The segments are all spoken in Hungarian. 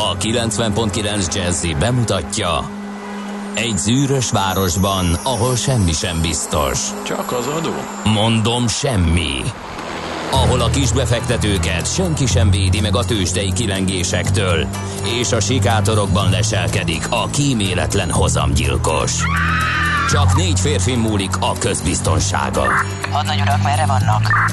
A 90.9 Jazzy bemutatja: egy zűrös városban, ahol semmi sem biztos. Csak az adó? Mondom, semmi. Ahol a kisbefektetőket senki sem védi meg a tőzsdei kilengésektől, és a sikátorokban leselkedik a kíméletlen hozamgyilkos. Csak 4 férfi múlik a közbiztonsága. Hadnagy urak, merre vannak?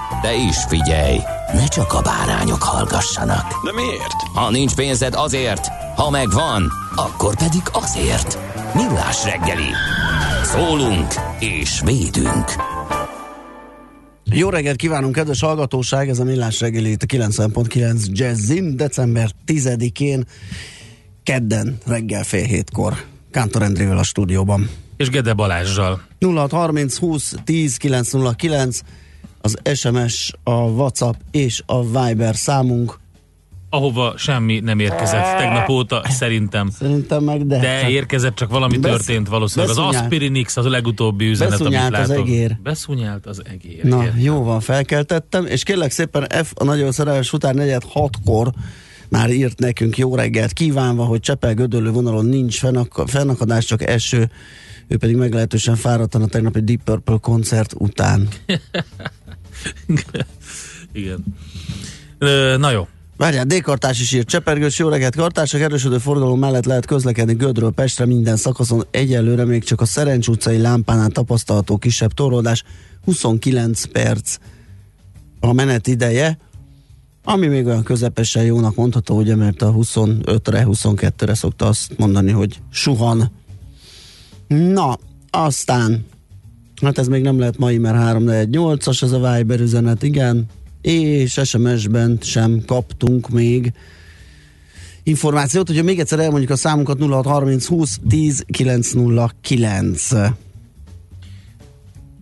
De is figyelj, ne csak a bárányok hallgassanak. De miért? Ha nincs pénzed, azért, ha megvan, akkor pedig azért. Millás reggeli. Szólunk és védünk. Jó reggelt kívánunk, kedves hallgatóság! Ez a Millás reggeli, itt a 90.9 Jazzin, december 10-én, kedden reggel fél hétkor. Kántor Endrével a stúdióban. És Gede Balázzsal. 0630 20 10 909. Az SMS, a WhatsApp és a Viber számunk, ahova semmi nem érkezett tegnap óta, szerintem. Szerintem meg de. De érkezett, csak valami történt valószínűleg. Az Aspirinix az a legutóbbi üzenet, amit látom. Beszúnyált az egér. Na, értem. Jó van, felkeltettem, és kérlek szépen F a nagyon szerelmes után 5:45-kor már írt nekünk: jó reggelt kívánva, hogy Csepel-Gödöllő vonalon nincs fennakadás, csak eső. Ő pedig meglehetősen fáradtan a tegnapi Deep Purple koncert után. Igen. Na jó. Várjál, D-kartás is írt: Csepergős, jó reggelt kartások, erősödő forgalom mellett lehet közlekedni Gödről Pestre minden szakaszon, egyelőre még csak a Szerencs utcai lámpánál tapasztalható kisebb torlódás, 29 perc a menet ideje, ami még olyan közepesen jónak mondható, ugye, mert a 25-re, 22-re szokta azt mondani, hogy suhan. Na, aztán hát ez még nem lehet mai, mert 348-as ez a Viber üzenet, igen, és SMS-ben sem kaptunk még információt, úgyhogy még egyszer elmondjuk a számunkat: 0630 20 10 909.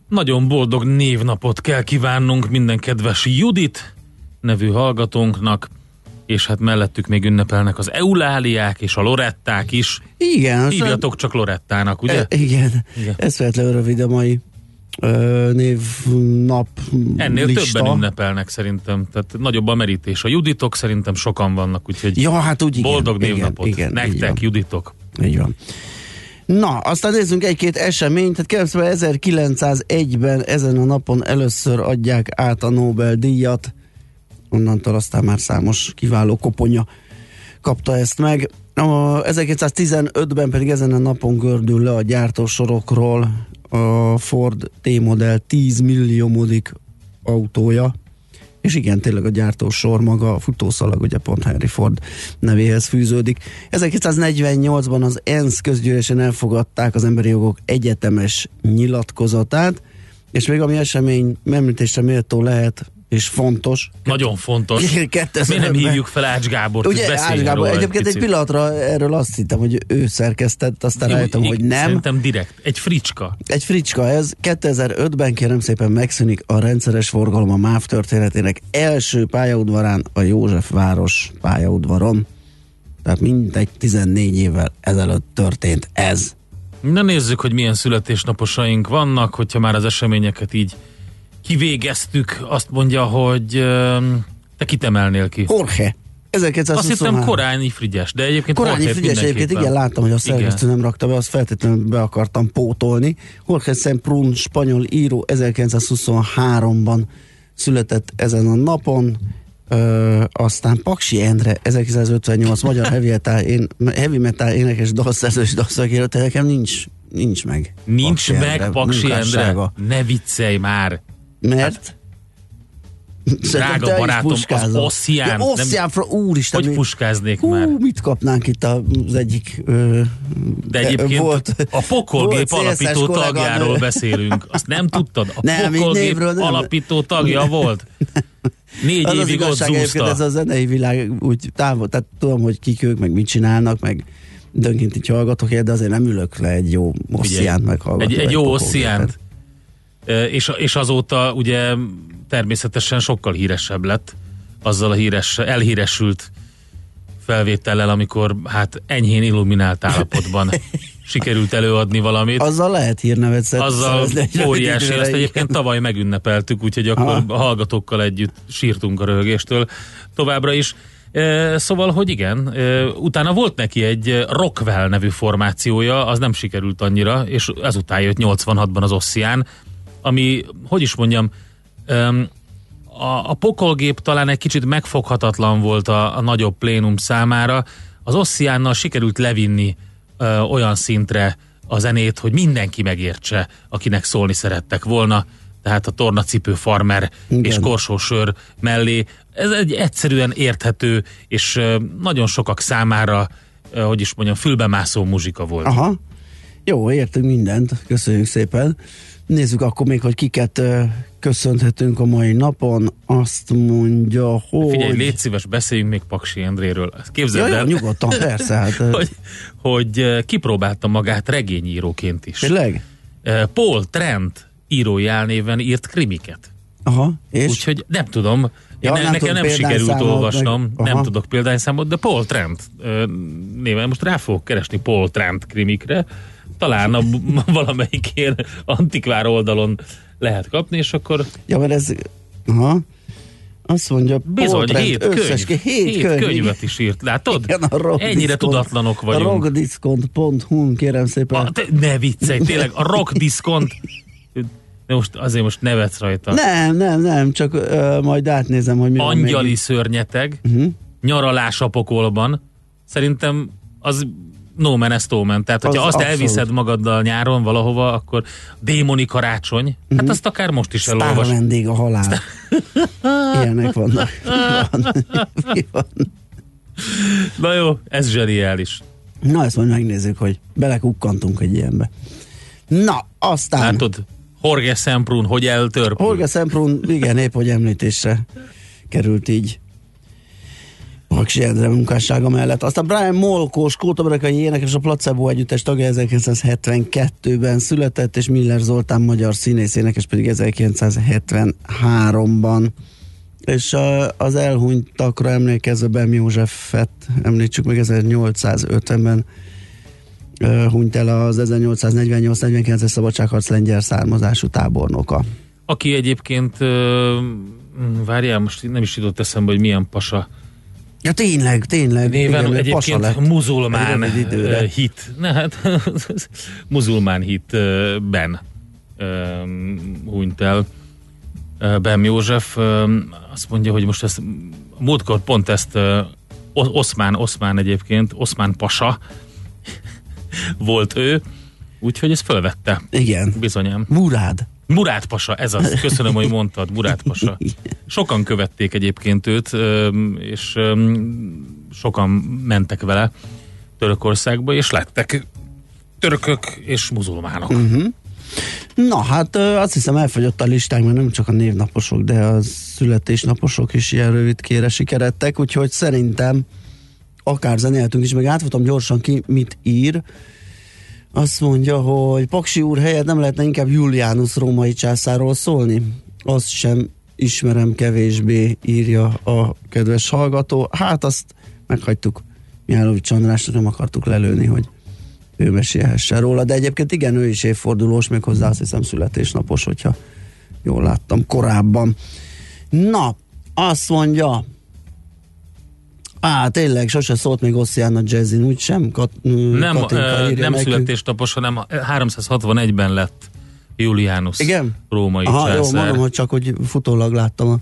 Nagyon boldog névnapot kell kívánnunk minden kedves Judit nevű hallgatónknak, és hát mellettük még ünnepelnek az Euláliák és a Loretták is. Igen. Hívjatok csak Lorettának, ugye? Igen. Ez feltétlenül rövid a mai névnap lista. Ennél többen ünnepelnek szerintem, tehát nagyobb a merítés. A Juditok szerintem sokan vannak, úgyhogy ja, hát úgy, igen, boldog névnapot. Igen, nektek, Juditok. Így van. Na, aztán nézzünk egy-két eseményt. Hát kérdezve 1901-ben ezen a napon először adják át a Nobel-díjat. Onnantól aztán már számos kiváló koponya kapta ezt meg. 1915-ben pedig ezen a napon gördül le a gyártósorokról a Ford T-modell 10 milliómodik autója, és igen, tényleg a gyártósor maga, a futószalag, ugye pont Henry Ford nevéhez fűződik. 1948-ban az ENSZ közgyűlésen elfogadták az emberi jogok egyetemes nyilatkozatát, és még ami esemény említésre méltó lehet, és fontos. Nagyon fontos. Mi nem hívjuk fel Ács Gábort, hogy beszéljünk róla. Egyébként egy pillanatra erről azt hittem, hogy ő szerkesztett, aztán rájöttem, hogy nem. Szerintem direkt. Egy fricska ez. 2005-ben, kérem szépen, megszűnik a rendszeres forgalom a MÁV történetének első pályaudvarán, a Józsefváros pályaudvaron. Tehát mindegy 14 évvel ezelőtt történt ez. Na, nézzük, hogy milyen születésnaposaink vannak, hogyha már az eseményeket így kivégeztük. Azt mondja, hogy te kit emelnél ki? Jorge. 1923. Azt hittem Korányi Frigyes, de egyébként Korányi Frigyes, igen, láttam, hogy a szerkesztő nem rakta be, azt feltétlenül be akartam pótolni. Jorge Semprún, spanyol író, 1923-ban született ezen a napon. Aztán Pakski Endre, 1958, magyar heavy metal énekes, dalszerző és dalszakértő, de nekem nincs meg. Nincs Paksi Endre. Ne viccelj már! Mert? Drága barátom, az Ossian. Úristen, hogy puskáznék már? Mit kapnánk itt az egyik de egyébként volt, a Pokolgép alapító tagjáról beszélünk. Azt nem tudtad? A Pokolgép alapító tagja volt? 4 évig ott zúzta. Ez a zenei világ úgy távol, tehát tudom, hogy kik ők, meg mit csinálnak, meg dönként így hallgatok, de azért nem ülök le egy jó Ossiant meghallgatni. Egy jó Ossiant. És azóta ugye természetesen sokkal híresebb lett azzal a elhíresült felvétellel, amikor hát enyhén illuminált állapotban sikerült előadni valamit. Azzal lehet hírnevet szerezni. Óriási, ezt egyébként tavaly megünnepeltük, úgyhogy akkor a hallgatókkal együtt sírtunk a röhögéstől továbbra is. Szóval, hogy igen, utána volt neki egy Rockwell nevű formációja, az nem sikerült annyira, és ezután jött 86-ban az Ossian, ami, hogy is mondjam, a Pokolgép talán egy kicsit megfoghatatlan volt a nagyobb plénum számára. Az Ossiannal sikerült levinni olyan szintre a zenét, hogy mindenki megértse, akinek szólni szerettek volna. Tehát a tornacipő farmer és korsósör mellé. Ez egy egyszerűen érthető, és nagyon sokak számára, hogy is mondjam, fülbemászó muzsika volt. Aha. Jó, értünk mindent. Köszönjük szépen. Nézzük akkor még, hogy kiket köszönhetünk a mai napon. Azt mondja, hogy... Figyelj, légy szíves, beszéljünk még Pakski Endréről. Képzeld el. Nyugodtan, persze. Hát, hogy kipróbálta magát regényíróként is. Tényleg? Paul Trent írói álnéven írt krimiket. Aha, és? Úgyhogy nem tudom, nekem nem sikerült olvasnom, nem tudok példányszámot, de Paul Trent néven most rá fogok keresni Paul Trent krimikre, talán valamelyik ilyen antikvár oldalon lehet kapni, és akkor... Ja, mert ez... Aha. Azt mondja, bizony, Trent, 7 könyvet is írt, látod? Igen, ennyire tudatlanok vagyunk. A rockdiskont.hu-n, kérem szépen. Ne viccelj, tényleg, a rockdiskont... Azért most nevetsz rajta. Nem, csak majd átnézem, hogy mi Angyali még... szörnyeteg, nyaralás a pokolban. Szerintem az no man is no man. Tehát, hogyha azt elviszed magaddal nyáron valahova, akkor démoni karácsony, hát azt akár most is elolvas. Sztár vendég a halál. Ilyenek vannak. Van. Na jó, ez zseniális. Na, ezt majd megnézzük, hogy belekukkantunk egy ilyenbe. Na, aztán... Látod? Jorge Semprún, hogy eltörpül. Jorge Semprún, igen, épp hogy említésre került így Pakshi Endre munkássága mellett. Aztán Brian Molko, skót-amerikai énekes, a Placebo együttes tagja 1972-ben született, és Miller Zoltán magyar színész énekes pedig 1973-ban. És az elhunytakra emlékezve Bem Józsefet említsük meg 1850-ben. Hunyt el az 1848-49-es szabadságharc lengyel származású tábornoka. Aki egyébként, várjál, most nem is jutott eszembe, hogy milyen pasa. Ja tényleg. Néven igen, egyébként muzulmán hit. Ne, hát, muzulmán hitben hunyt el Bem József. Azt mondja, hogy most ezt, múltkor pont ezt Oszmán pasa volt ő, úgyhogy ezt fölvette. Igen. Bizonyám. Murad pasa, ez az. Köszönöm, hogy mondtad, Murad pasa. Sokan követték egyébként őt, és sokan mentek vele Törökországba, és lettek törökök és muzulmánok. Na, hát azt hiszem elfogyott a listánk, mert nem csak a névnaposok, de a születésnaposok is ilyen rövidkére sikeredtek, úgyhogy szerintem akár zenéltünk is, meg átfutom gyorsan ki, mit ír. Azt mondja, hogy Paksi úr helyett nem lehetne inkább Julianus római császáról szólni? Azt sem ismerem kevésbé, írja a kedves hallgató. Hát azt meghagytuk Mihálovics Andrásra, nem akartuk lelőni, hogy ő mesélhesse róla, de egyébként igen, ő is évfordulós, még hozzá azt hiszem születésnapos, hogyha jól láttam korábban. Na, azt mondja, tényleg, sose szólt még Ossian a jazzin, úgysem? Nem születésnapos, hanem 361-ben lett Julianus. Igen? Római császár. Jó, mondom, hogy csak hogy futólag láttam a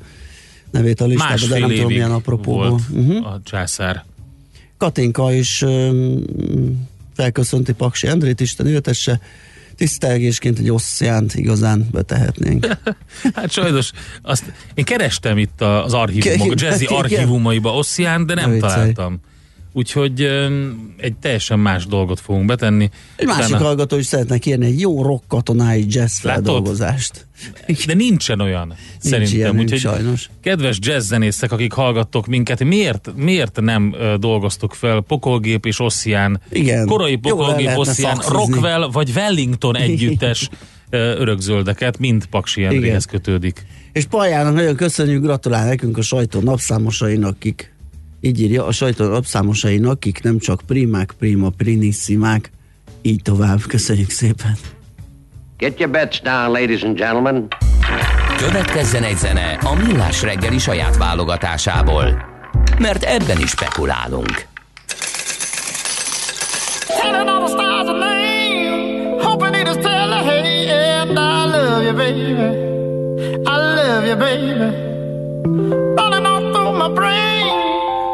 nevét a listában, de nem tudom milyen apropóból. A császár. Katinka is felköszönti Pakshi Endrét, Isten ültesse, tisztelgésként egy Ossiant igazán betehetnénk. Hát sajnos, én kerestem itt az archívumok, a jazzi archívumaiba Ossiant, de nem találtam. Úgyhogy egy teljesen más dolgot fogunk betenni. Egy másik hallgató is szeretne kérni egy jó rock katonai jazz feldolgozást. De nincsen olyan, szerintem. Úgyhogy sajnos. Kedves jazz zenészek, akik hallgattok minket, miért nem dolgoztuk fel Pokolgép és Ossian? Igen. Korai Pokolgép, Ossian, Rockwell vagy Wellington együttes örökzöldeket, mind Paksi Endréhez kötődik. És Paljának nagyon köszönjük, gratulál nekünk a sajtó napszámosainak, akik így írja, a sajtó napszámosainak, akik nem csak primák, prima, prinissimák, így tovább. Köszönjük szépen. Get your bets down, ladies and gentlemen. Következzen egy zene a Millás reggeli saját válogatásából, mert ebben is spekulálunk. I love you, baby. I love you, baby. Running all through my brain,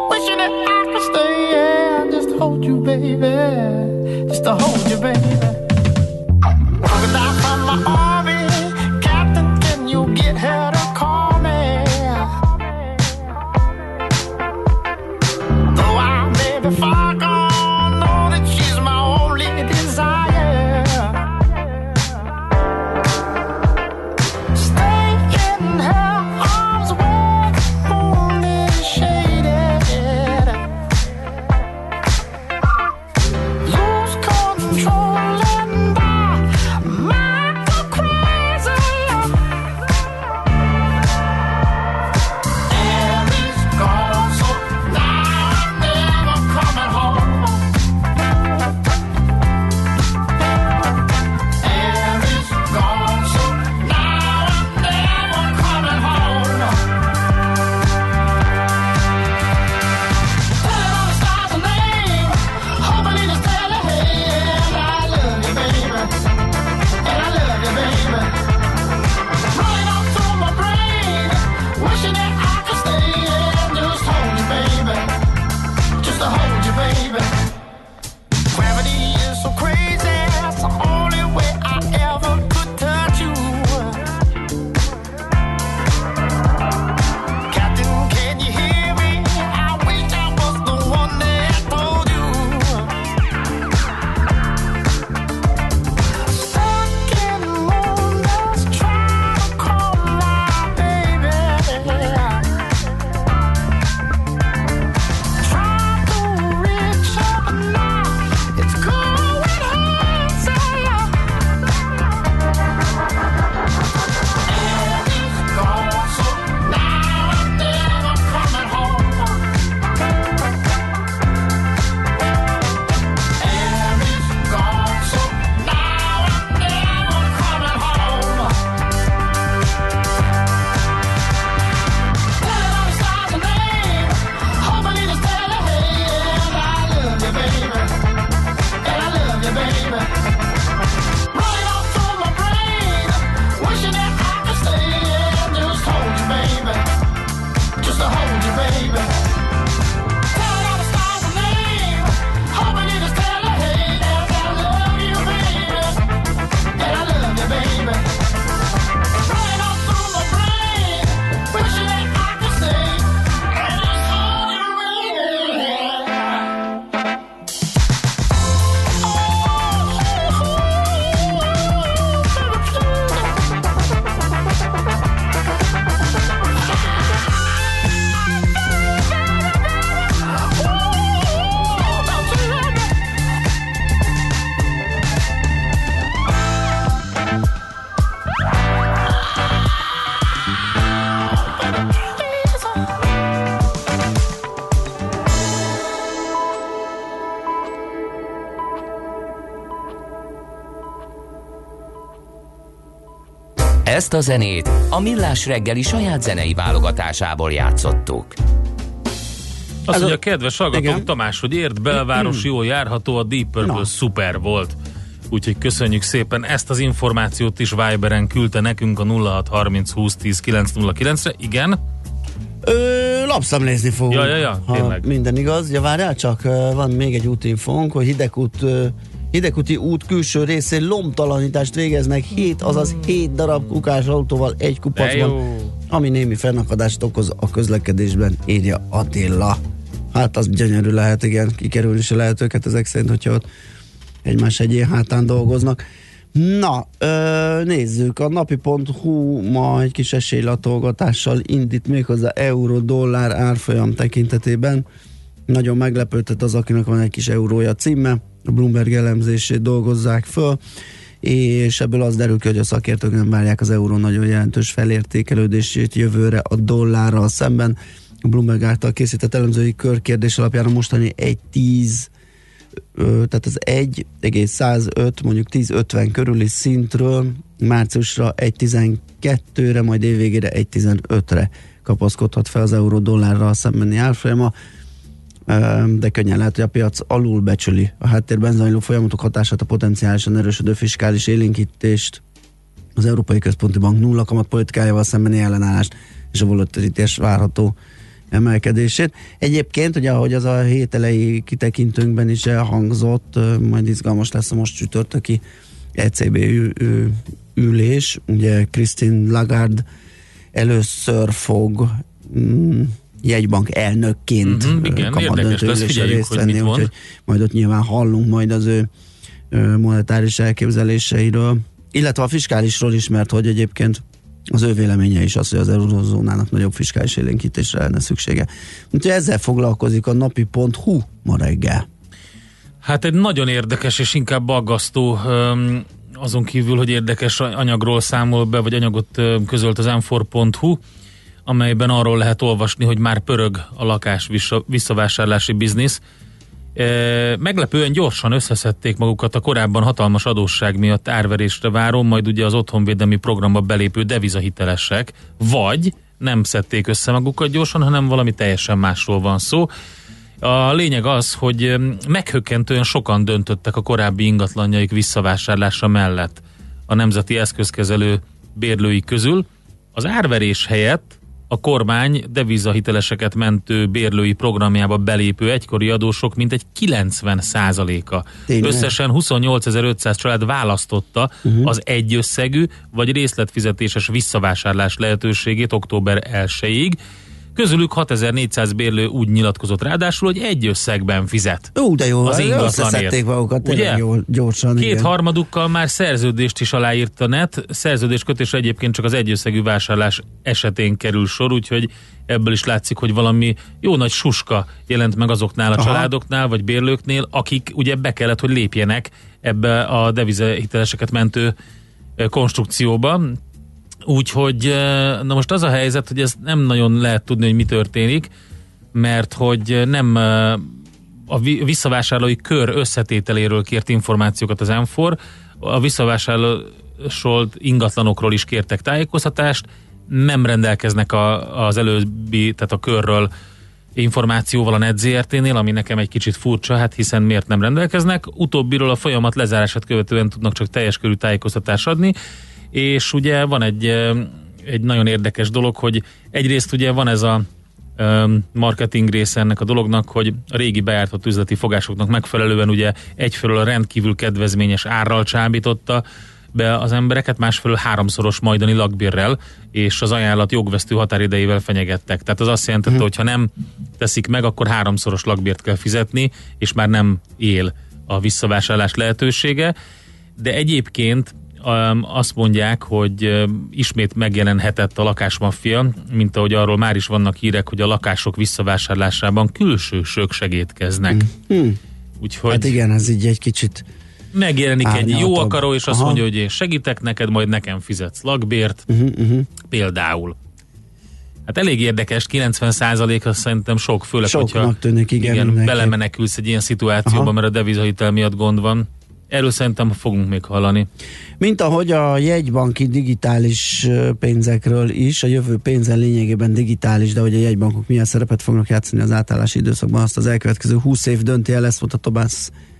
wishing that I could stay and just hold you, baby. Just to hold you, baby. Crocodile from my army, Captain, can you get her to call me? Though I may be far gone, know that she's my only desire. Ezt a zenét a Millás reggeli saját zenei válogatásából játszottuk. Azt mondja, kedves hallgatók, Tamás, hogy ért, belváros jól járható, a Deep Purple szuper volt. Úgyhogy köszönjük szépen, ezt az információt is Viberen küldte nekünk a 0630 20 10 909-re. Igen? Lapszemlézni fogunk. Ja, minden igaz. Ja, várjál csak, van még egy útinfónk, hogy Hidegkúti út külső részén lomtalanítást végeznek 7 darab kukás autóval egy kupacban, ami némi fennakadást okoz a közlekedésben, írja Attila. Hát az gyönyörű lehet, igen, kikerülni se lehet őket ezek szerint, hogyha ott egymás egyén hátán dolgoznak. Na, nézzük, a napi.hu ma egy kis esélylatolgatással indít, méghozzá euró-dollár árfolyam tekintetében. Nagyon meglepődhet az, akinek van egy kis eurója címe, a Bloomberg elemzését dolgozzák föl, és ebből az derül ki, hogy a szakértők nem várják az euró nagyon jelentős felértékelődését jövőre a dollárral szemben. A Bloomberg által készített elemzői körkérdés alapján a mostani 1,10, tehát az 1,105, mondjuk 10,50 körüli szintről márciusra 1,12-re, majd évvégére 1,15-re kapaszkodhat fel az euró-dollárral szembeni árfolyama, de könnyen lehet, hogy a piac alul becsüli a háttérben zajló folyamatok hatását, a potenciálisan erősödő fiskális élénkítést, az Európai Központi Bank nulla kamat politikájával szembeni ellenállást és a volatilitás várható emelkedését. Egyébként, ugye, ahogy az a hét elejé kitekintőnkben is elhangzott, majd izgalmas lesz a most csütörtöki ECB ülés. Ugye Christine Lagarde először fog jegybank elnökként kamatdöntőülésre részt venni, úgyhogy majd ott nyilván hallunk majd az ő monetáris elképzeléseiről, illetve a fiskálisról is, mert hogy egyébként az ő véleménye is az, hogy az eurozónának nagyobb fiskális élénkítésre lenne szüksége. Úgyhogy ezzel foglalkozik a napi.hu ma reggel. Hát egy nagyon érdekes és inkább aggasztó, azon kívül, hogy érdekes anyagról számol be, vagy anyagot közölt az m4.hu, amelyben arról lehet olvasni, hogy már pörög a lakás visszavásárlási biznisz. Meglepően gyorsan összeszedték magukat a korábban hatalmas adósság miatt árverésre váró, majd ugye az otthonvédelmi programba belépő devizahitelesek, vagy nem szedték össze magukat gyorsan, hanem valami teljesen másról van szó. A lényeg az, hogy meghökkentően sokan döntöttek a korábbi ingatlanjaik visszavásárlása mellett a nemzeti eszközkezelő bérlői közül. Az árverés helyett a kormány devizahiteleseket mentő bérlői programjába belépő egykori adósok mintegy 90%-a. Tényleg? Összesen 28.500 család választotta az egyösszegű vagy részletfizetéses visszavásárlás lehetőségét október 1-ig. Közülük 6.400 bérlő úgy nyilatkozott ráadásul, hogy egy összegben fizet. Ú, de jó, az összeszedték magukat, tényleg jól, gyorsan. Kétharmadukkal már szerződést is aláírt a NET. Szerződéskötés egyébként csak az egyösszegű vásárlás esetén kerül sor, úgyhogy ebből is látszik, hogy valami jó nagy suska jelent meg azoknál a családoknál, vagy bérlőknél, akik ugye be kellett, hogy lépjenek ebbe a devizahiteleseket mentő konstrukcióba. Úgyhogy, na most az a helyzet, hogy ezt nem nagyon lehet tudni, hogy mi történik, mert hogy nem a visszavásárlói kör összetételéről kért információkat az M4, a visszavásárlásolt ingatlanokról is kértek tájékoztatást, nem rendelkeznek az előbbi, tehát a körről információval a NetZRT-nél, ami nekem egy kicsit furcsa, hát hiszen miért nem rendelkeznek. Utóbbiról a folyamat lezárását követően tudnak csak teljes körű tájékoztatást adni, és ugye van egy nagyon érdekes dolog, hogy egyrészt ugye van ez a marketing része ennek a dolognak, hogy a régi bejártott üzleti fogásoknak megfelelően ugye egyfelől a rendkívül kedvezményes árral csábította be az embereket, másfelől 3-szoros majdani lakbérrel, és az ajánlat jogvesztő határidejével fenyegettek. Tehát az azt jelentette, hogy ha nem teszik meg, akkor 3-szoros lakbért kell fizetni, és már nem él a visszavásárlás lehetősége. De egyébként azt mondják, hogy ismét megjelenhetett a lakásmaffia, mint ahogy arról már is vannak hírek, hogy a lakások visszavásárlásában külsősök segédkeznek. Úgyhogy hát igen, ez így egy kicsit megjelenik egy jó akaró, és azt mondja, hogy én segítek neked, majd nekem fizetsz lakbért, például. Hát elég érdekes, 90% az szerintem sok, főleg, hogyha tűnik, igen, belemenekülsz egy ilyen szituációba, mert a devizahitel miatt gond van. Erről szerintem fogunk még hallani. Mint ahogy a jegybanki digitális pénzekről is, a jövő pénzen lényegében digitális, de hogy a jegybankok milyen szerepet fognak játszani az átállási időszakban, azt az elkövetkező 20 év dönti el, ezt volt a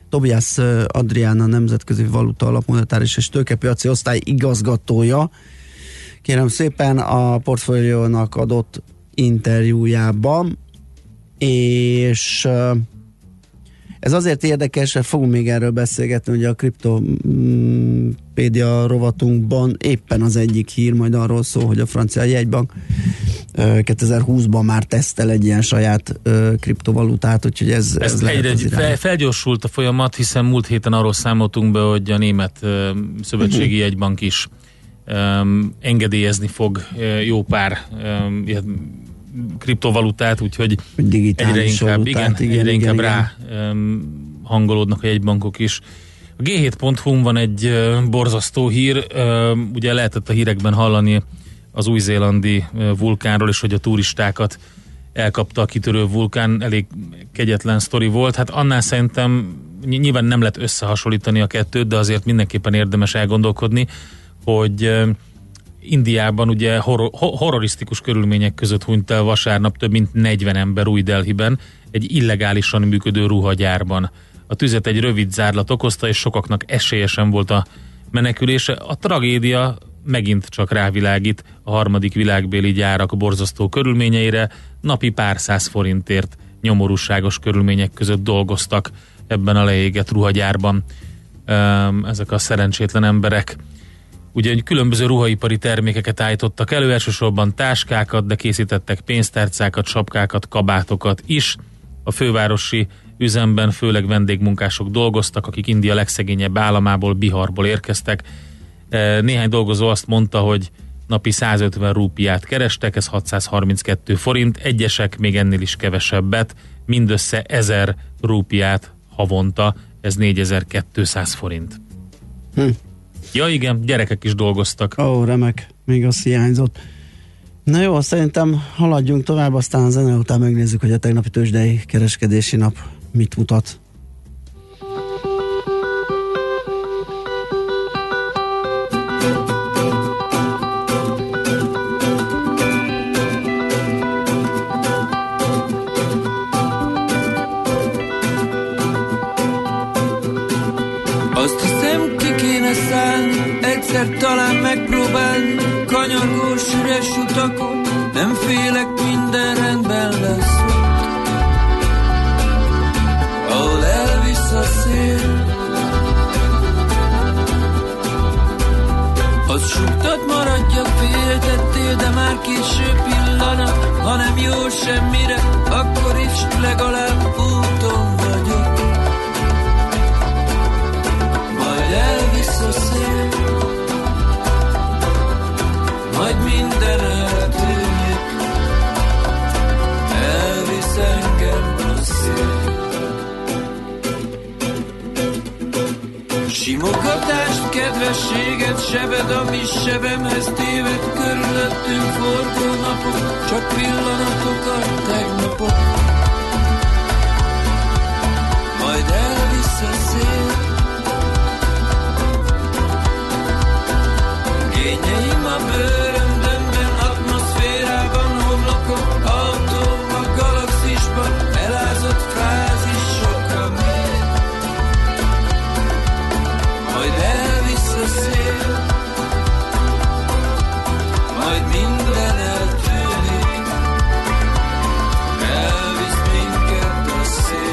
Tobias Adrián, a Nemzetközi Valuta Alap monetáris és tőkepiaci osztály igazgatója. Kérem szépen, a portfóliónak adott interjújában, és... ez azért érdekes, hogy fogunk még erről beszélgetni, ugye a kriptopédia rovatunkban éppen az egyik hír majd arról szól, hogy a francia jegybank 2020-ban már tesztel egy ilyen saját kriptovalutát, úgyhogy ez lehet az irány. Felgyorsult a folyamat, hiszen múlt héten arról számoltunk be, hogy a német szövetségi jegybank is engedélyezni fog jó pár kriptovalutát, úgyhogy egyre inkább rá hangolódnak a jegybankok is. A g7.hu-n van egy borzasztó hír, ugye lehetett a hírekben hallani az új-zélandi vulkánról, és hogy a turistákat elkapta a kitörő vulkán, elég kegyetlen sztori volt. Hát annál szerintem nyilván nem lehet összehasonlítani a kettőt, de azért mindenképpen érdemes elgondolkodni, hogy Indiában ugye horrorisztikus körülmények között hunyt el vasárnap több mint 40 ember Új Delhiben, egy illegálisan működő ruhagyárban. A tüzet egy rövid zárlat okozta, és sokaknak esélyesen volt a menekülése. A tragédia megint csak rávilágít a harmadik világbéli gyárak borzasztó körülményeire. Napi pár száz forintért nyomorúságos körülmények között dolgoztak ebben a leégett ruhagyárban ezek a szerencsétlen emberek. Ugye különböző ruhaipari termékeket állítottak elő, elsősorban táskákat, de készítettek pénztárcákat, sapkákat, kabátokat is. A fővárosi üzemben főleg vendégmunkások dolgoztak, akik India legszegényebb államából, Biharból érkeztek. Néhány dolgozó azt mondta, hogy napi 150 rúpiát kerestek, ez 632 forint, egyesek még ennél is kevesebbet, mindössze 1000 rúpiát havonta, ez 4200 forint. Ja igen, gyerekek is dolgoztak. Ó, remek, még az hiányzott. Na jó, szerintem haladjunk tovább, aztán a zene után megnézzük, hogy a tegnapi tőzsdei kereskedési nap mit mutat. Talán megpróbálni kanyargós üres utakon, nem félek, minden rendben lesz ott, ahol elvisz a szél. Az suktat, maradjak, féltettél, de már késő pillanat, ha nem jó semmire, akkor is legalább úton vagyok, majd elvisz a szél. Majd minden eltűnik, elvisz engem a szél. Simogatást, kedvességet, sebed, ami sebemhez téved, körülöttünk forgó napok, csak pillanatokat, tegnapok. Majd elvisz a szél. Kényeim a bőrömben, atmoszférában, homlokon, autóban, galaxisban, elázott frázisokra mér. Majd elvisz a szél, majd minden eltűnik, elvisz minket a szél.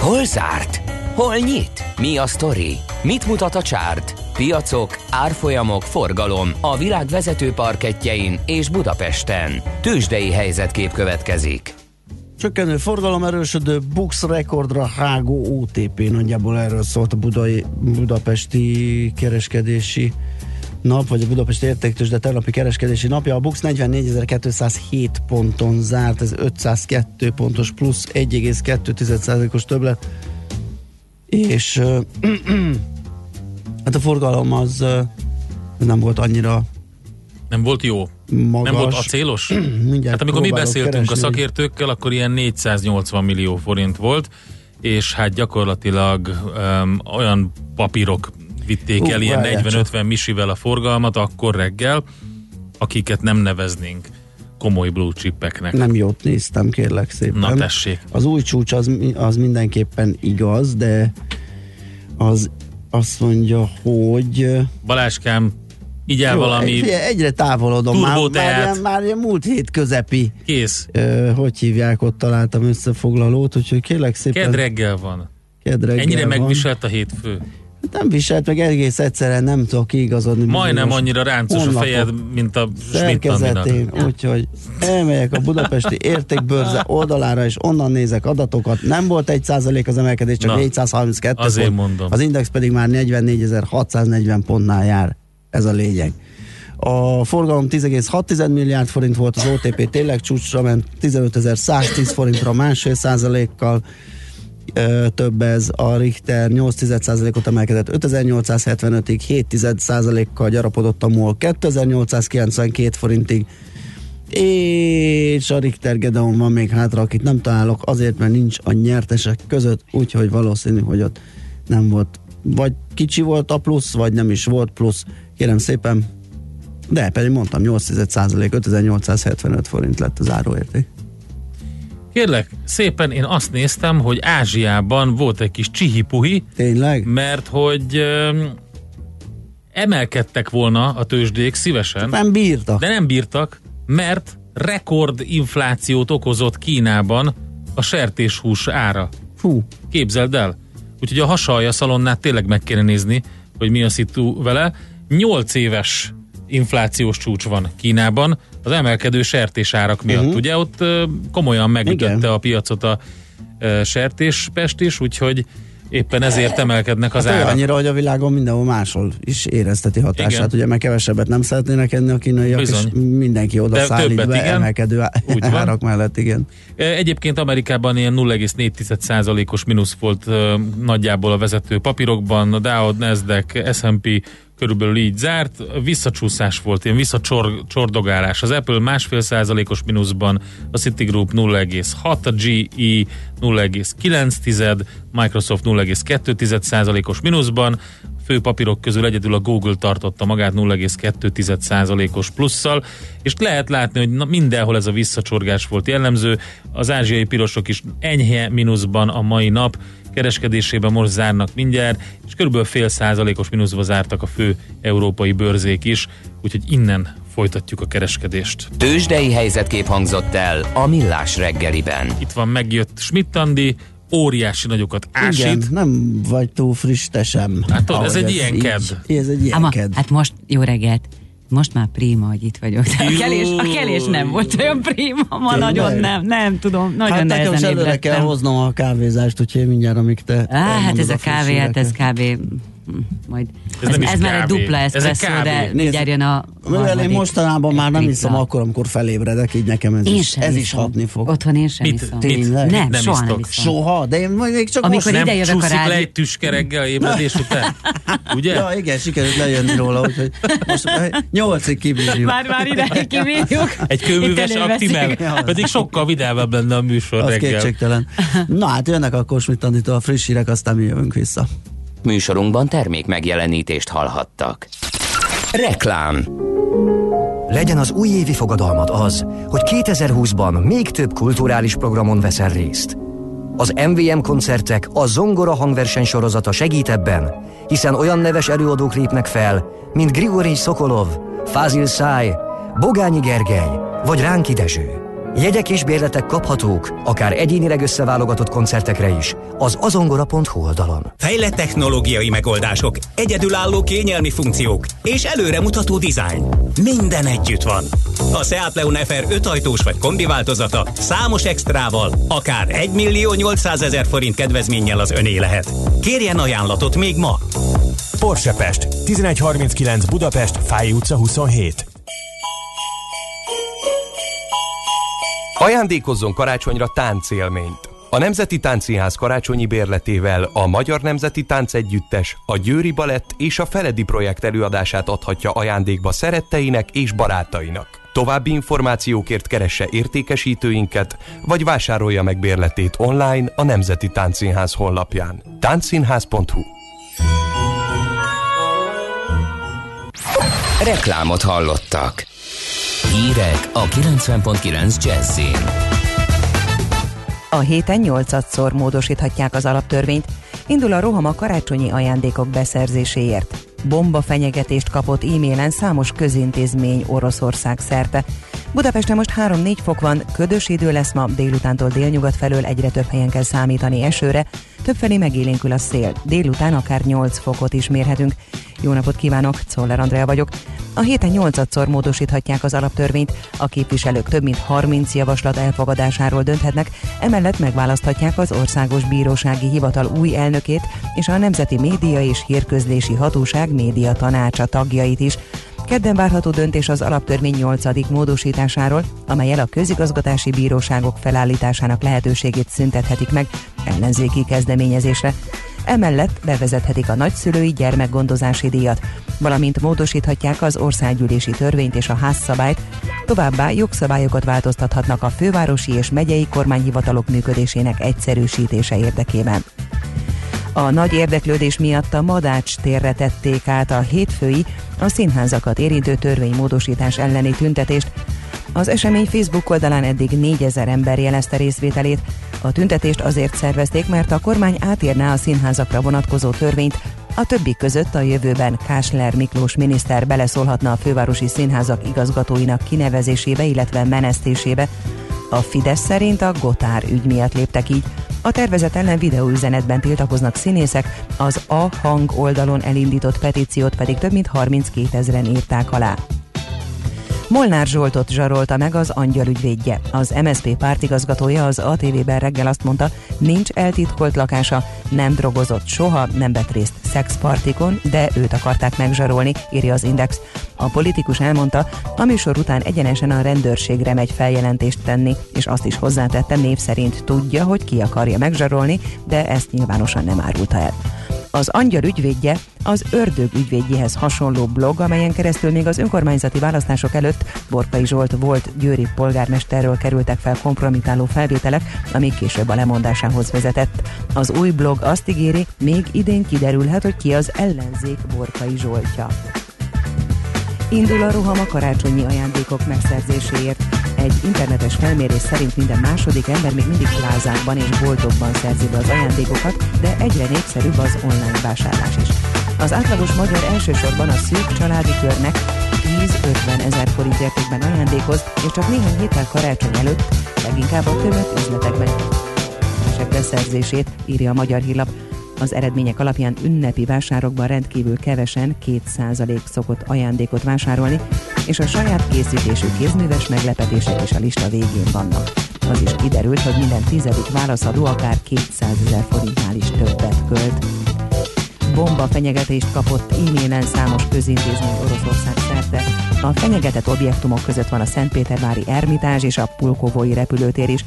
Hol zárt? Hol nyit? Mi a sztori? Mit mutat a csárt? Piacok, árfolyamok, forgalom a világ vezető parkettjein és Budapesten. Tőzsdei helyzetkép következik. Csökkenő forgalom, erősödő BUX, rekordra hágó OTP. Nagyjából erről szólt a budapesti kereskedési nap, vagy a budapesti értéktőzsde tegnapi kereskedési napja. A BUX 44.207 ponton zárt, ez 502 pontos plusz, 1,2%-os többlet, és hát a forgalom az nem volt annyira Nem volt jó? Magas. Nem volt acélos? Hát amikor mi beszéltünk a szakértőkkel, akkor ilyen 480 millió forint volt, és hát gyakorlatilag olyan papírok vitték el ilyen 40-50 misivel a forgalmat akkor reggel, akiket nem neveznénk komoly blue chipeknek. Nem jót néztem, kérlek szépen. Na tessék. Az új csúcs az mindenképpen igaz, de az azt mondja, hogy... Baláskám, így el valami... Egyre távolodom. Már múlt hét közepi. Kész. Hogy hívják, ott találtam összefoglalót, úgyhogy kérlek szépen... Kedd reggel van. Ennyire megviselt a hétfő. Nem viselt meg, egész egyszerűen nem tudok kiigazodni. Majdnem annyira ráncos a fejed, mint a Schmidt-taminak. Úgyhogy elmegyek a budapesti értékbörze oldalára, és onnan nézek adatokat. Nem volt 1% az emelkedés, csak 432 pont. Mondom. Az index pedig már 44.640 pontnál jár. Ez a lényeg. A forgalom 10,6 milliárd forint volt, az OTP tényleg csúcsra ment, 15.110 forintra, 1,5%-kal több ez, a Richter 8,1%-ot emelkedett 5875-ig, 7,1%-kal gyarapodott a MOL 2892 forintig, és a Richter Gedeon van még hátra, akit nem találok azért, mert nincs a nyertesek között, úgyhogy valószínű, hogy ott nem volt, vagy kicsi volt a plusz, vagy nem is volt plusz, kérem szépen, de pedig mondtam 8,1%, 5875 forint lett az áróérték. Kérlek szépen, én azt néztem, hogy Ázsiában volt egy kis csihipuhi. Tényleg? Mert hogy emelkedtek volna a tőzsdék szívesen. Nem bírtak. De nem bírtak, mert rekordinflációt okozott Kínában a sertéshús ára. Hú. Képzeld el. Úgyhogy a hasalja szalonnát tényleg meg kéne nézni, hogy mi a szitu vele. 8 éves inflációs csúcs van Kínában az emelkedő sertésárak miatt. Ugye ott komolyan megütötte a piacot a sertéspest is, úgyhogy éppen ezért emelkednek az árak. Annyira, hogy a világon mindenhol máshol is érezteti hatását. Igen. Ugye meg kevesebbet nem szeretnének enni a kínaiak, bizony. És mindenki oda szállít be emelkedő árak mellett. Igen. Egyébként Amerikában ilyen 0,4%-os mínusz volt nagyjából a vezető papírokban, a Dow, Nasdaq, S&P körülbelül így zárt, visszacsúszás volt, ilyen visszacsordogálás. Az Apple 1,5%-os mínuszban, a Citigroup 0,6, a GE 0,9, Microsoft 0,2%-os mínuszban, fő papírok közül egyedül a Google tartotta magát 0,2%-os plusszal, és lehet látni, hogy mindenhol ez a visszacsorgás volt jellemző, az ázsiai pirosok is enyhe mínuszban a mai nap, kereskedésében most zárnak mindjárt, és körülbelül 0,5%-os mínuszba zártak a fő európai börzék is, úgyhogy innen folytatjuk a kereskedést. Tőzsdei helyzetkép hangzott el a Millás reggeliben. Itt van, megjött Schmidt Andi, óriási nagyokat ásít. Igen, nem vagy túl friss, te sem. Hát ez egy ilyen kedd. Hát most jó reggelt. Most már príma, hogy itt vagyok. A kelés nem volt olyan príma, ma nagyon nem tudom. Nagyon hát nekem is előre kell hoznom a kávézást, úgyhogy mindjárt, amíg te... Hát ez a kávé, majd. Ez már egy dupla eszpresszó, de mindjárt jön a harmadik. Én mostanában már nem iszom akkor, amikor felébredek, így nekem ez is hatni fog. Otthon én sem iszom. Nem, soha nem iszom. Soha, de én még csak most nem csúszik le egy tüske reggel ébredés után. Ugye? Ja, igen, sikerült lejönni róla, úgyhogy most 8-ig kibírjuk. Már ideig kibírjuk. Egy kőműves aktimel, pedig sokkal vidámabb lenne a műsor reggel. Az kétségtelen. Na hát jönnek akkor Schmidt Anditól a friss hírek, aztán mi jövünk vissza. Műsorunkban termék megjelenítést hallhattak. Reklám. Legyen az újévi fogadalmad az, hogy 2020-ban még több kulturális programon veszel részt. Az MVM koncertek, a zongora hangverseny sorozata segít ebben, hiszen olyan neves előadók lépnek fel, mint Grigorij Szokolov, Fázil Száj, Bogányi Gergely vagy Ránki Dezső. Jegyek és bérletek kaphatók, akár egyénileg összeválogatott koncertekre is, az azongora.hu oldalon. Fejlett technológiai megoldások, egyedülálló kényelmi funkciók és előremutató dizájn. Minden együtt van. A Seat Leon FR 5 ajtós vagy kombi változata számos extrával, akár 1.800.000 forint kedvezménnyel az öné lehet. Kérjen ajánlatot még ma! Porsche Pest, 1139 Budapest, Fáy utca 27. Ajándékozzon karácsonyra táncélményt! A Nemzeti Tánc Színház karácsonyi bérletével a Magyar Nemzeti Tánc Együttes, a Győri Balett és a Feledi Projekt előadását adhatja ajándékba szeretteinek és barátainak. További információkért keresse értékesítőinket, vagy vásárolja meg bérletét online a Nemzeti Tánc Színház honlapján. táncszínház.hu. Reklámot hallottak. Hírek a 90.9 Jazz-in. A héten 8-szor módosíthatják az alaptörvényt, indul a roham a karácsonyi ajándékok beszerzéséért. Bomba fenyegetést kapott e-mailen számos közintézmény Oroszország szerte. Budapesten most 3-4 fok van, ködös idő lesz ma, délutántól délnyugat felől egyre több helyen kell számítani esőre, többfelé megélénkül a szél, délután akár 8 fokot is mérhetünk. Jó napot kívánok, Czoller Andrea vagyok. A héten 8-szor módosíthatják az alaptörvényt, a képviselők több mint 30 javaslat elfogadásáról dönthetnek, emellett megválaszthatják az Országos Bírósági Hivatal új elnökét és a Nemzeti Média és Hírközlési Hatóság média tanácsa tagjait is. Kedden várható döntés az alaptörvény 8. módosításáról, amellyel a közigazgatási bíróságok felállításának lehetőségét szüntethetik meg ellenzéki kezdeményezésre. Emellett bevezethetik a nagyszülői gyermekgondozási díjat, valamint módosíthatják az országgyűlési törvényt és a házszabályt, továbbá jogszabályokat változtathatnak a fővárosi és megyei kormányhivatalok működésének egyszerűsítése érdekében. A nagy érdeklődés miatt a Madács térre tették át a hétfői, a színházakat érintő törvénymódosítás elleni tüntetést. Az esemény Facebook oldalán eddig 4000 ember jelezte részvételét. A tüntetést azért szervezték, mert a kormány átírná a színházakra vonatkozó törvényt, a többi között a jövőben Kásler Miklós miniszter beleszólhatna a fővárosi színházak igazgatóinak kinevezésébe, illetve menesztésébe. A Fidesz szerint a Gotár ügy miatt léptek így. A tervezet ellen videóüzenetben tiltakoznak színészek, az A Hang oldalon elindított petíciót pedig több mint 32 000 írták alá. Molnár Zsoltot zsarolta meg az angyal ügyvédje. Az MSZP pártigazgatója az ATV-ben reggel azt mondta, nincs eltitkolt lakása, nem drogozott soha, nem vett részt szexpartikon, de őt akarták megzsarolni, írja az Index. A politikus elmondta, a műsor után egyenesen a rendőrségre megy feljelentést tenni, és azt is hozzátette, név szerint tudja, hogy ki akarja megzsarolni, de ezt nyilvánosan nem árulta el. Az angyal ügyvédje az Ördög ügyvédjéhez hasonló blog, amelyen keresztül még az önkormányzati választások előtt Borkai Zsolt volt győri polgármesterről kerültek fel kompromitáló felvételek, ami később a lemondásához vezetett. Az új blog azt ígéri, még idén kiderülhet, hogy ki az ellenzék Borkai Zsoltja. Indul a roham a karácsonyi ajándékok megszerzéséért. Egy internetes felmérés szerint minden második ember még mindig plázákban és boltokban szerzi be az ajándékokat, de egyre népszerűbb az online vásárlás is. Az átlagos magyar elsősorban a szűk családi körnek 10-50 000 forint értékben ajándékoz, és csak néhány héttel karácsony előtt leginkább a tömött üzletekben beszerzését, írja a Magyar Hírlap. Az eredmények alapján ünnepi vásárokban rendkívül kevesen 2% szokott ajándékot vásárolni, és a saját készítésű kézműves meglepetések is a lista végén vannak. Az is kiderült, hogy minden 10. válaszadó akár 200 000 forintnál is többet költ. Bomba fenyegetést kapott e-mailen számos közintézmény Oroszország szerte. A fenyegetett objektumok között van a Szentpétervári Ermitázs és a Pulkovói repülőtér is.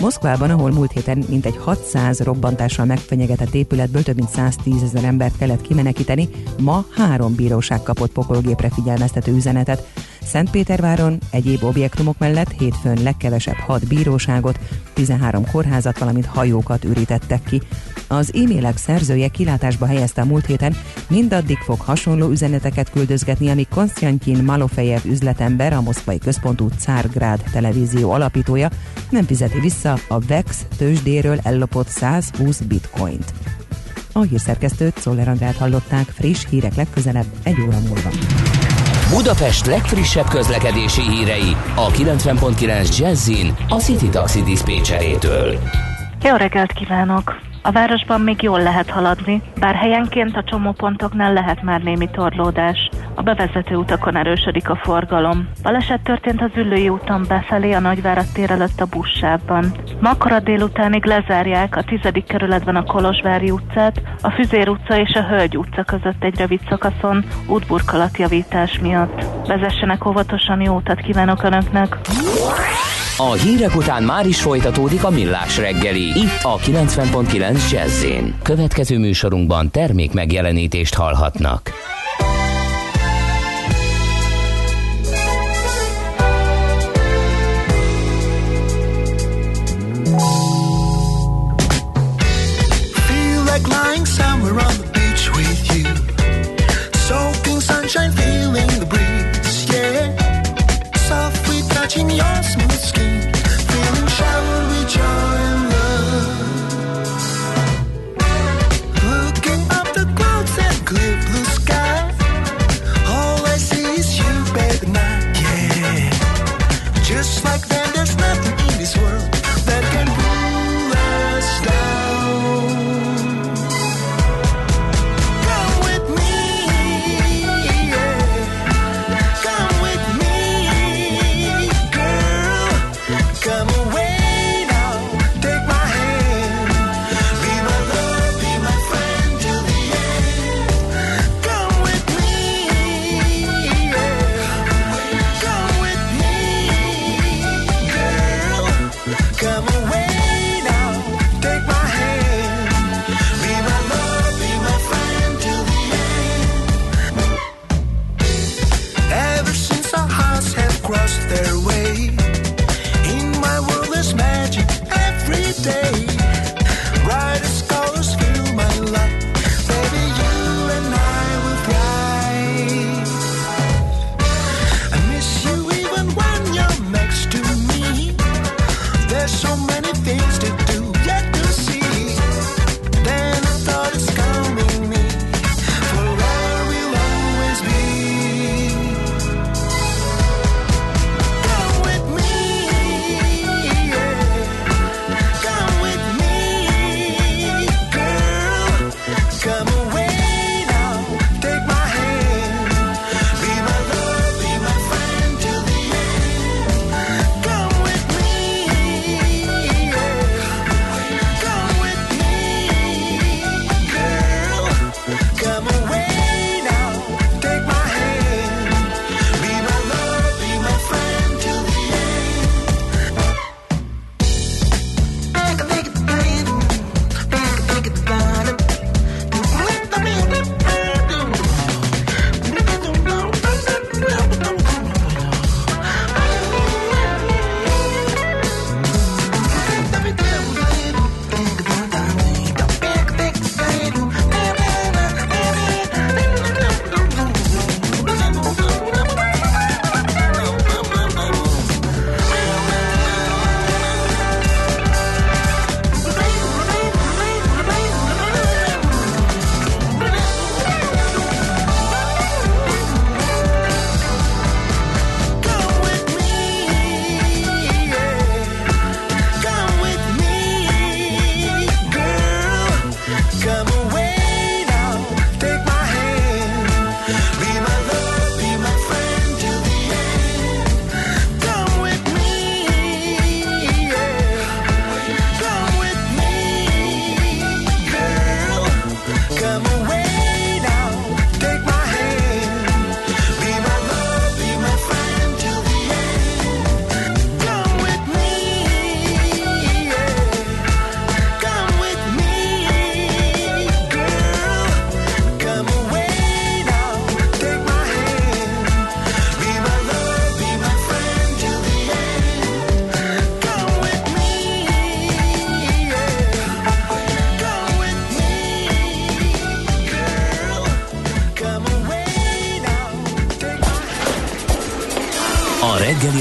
Moszkvában, ahol múlt héten mintegy 600 robbantással megfenyegetett épületből több mint 110 000 embert kellett kimenekíteni, ma 3 bíróság kapott pokolgépre figyelmeztető üzenetet. Szentpéterváron egyéb objektumok mellett hétfőn legkevesebb 6 bíróságot, 13 kórházat, valamint hajókat ürítettek ki. Az e-mailek szerzője kilátásba helyezte a múlt héten, mindaddig fog hasonló üzeneteket küldözgetni, amíg Konsztyantin Malofejev üzletember, a moszkvai központú Cárgrád televízió alapítója nem fizeti vissza a VEX tőzsdéről ellopott 120 bitcoint. A hírszerkesztőt, Czoller Andrát hallották, friss hírek legközelebb 1 óra múlva. Budapest legfrissebb közlekedési hírei a 90.9 Jazzin a City Taxi diszpécserétől. Jó reggelt kívánok! A városban még jól lehet haladni, bár helyenként a csomópontoknál lehet már némi torlódás. A bevezető utakon erősödik a forgalom. Baleset történt az Üllői úton befelé a Nagyvárad tér előtt a buszsávban. Ma akkora délutánig lezárják a 10. kerületben a Kolozsvári utcát, a Füzér utca és a Hölgy utca között egy rövid szakaszon útburkolatjavítás miatt. Vezessenek óvatosan, jó utat kívánok Önöknek! A hírek után már is folytatódik a Millás reggeli, itt a 90.9 Jazz-én. Következő műsorunkban termék megjelenítést hallhatnak.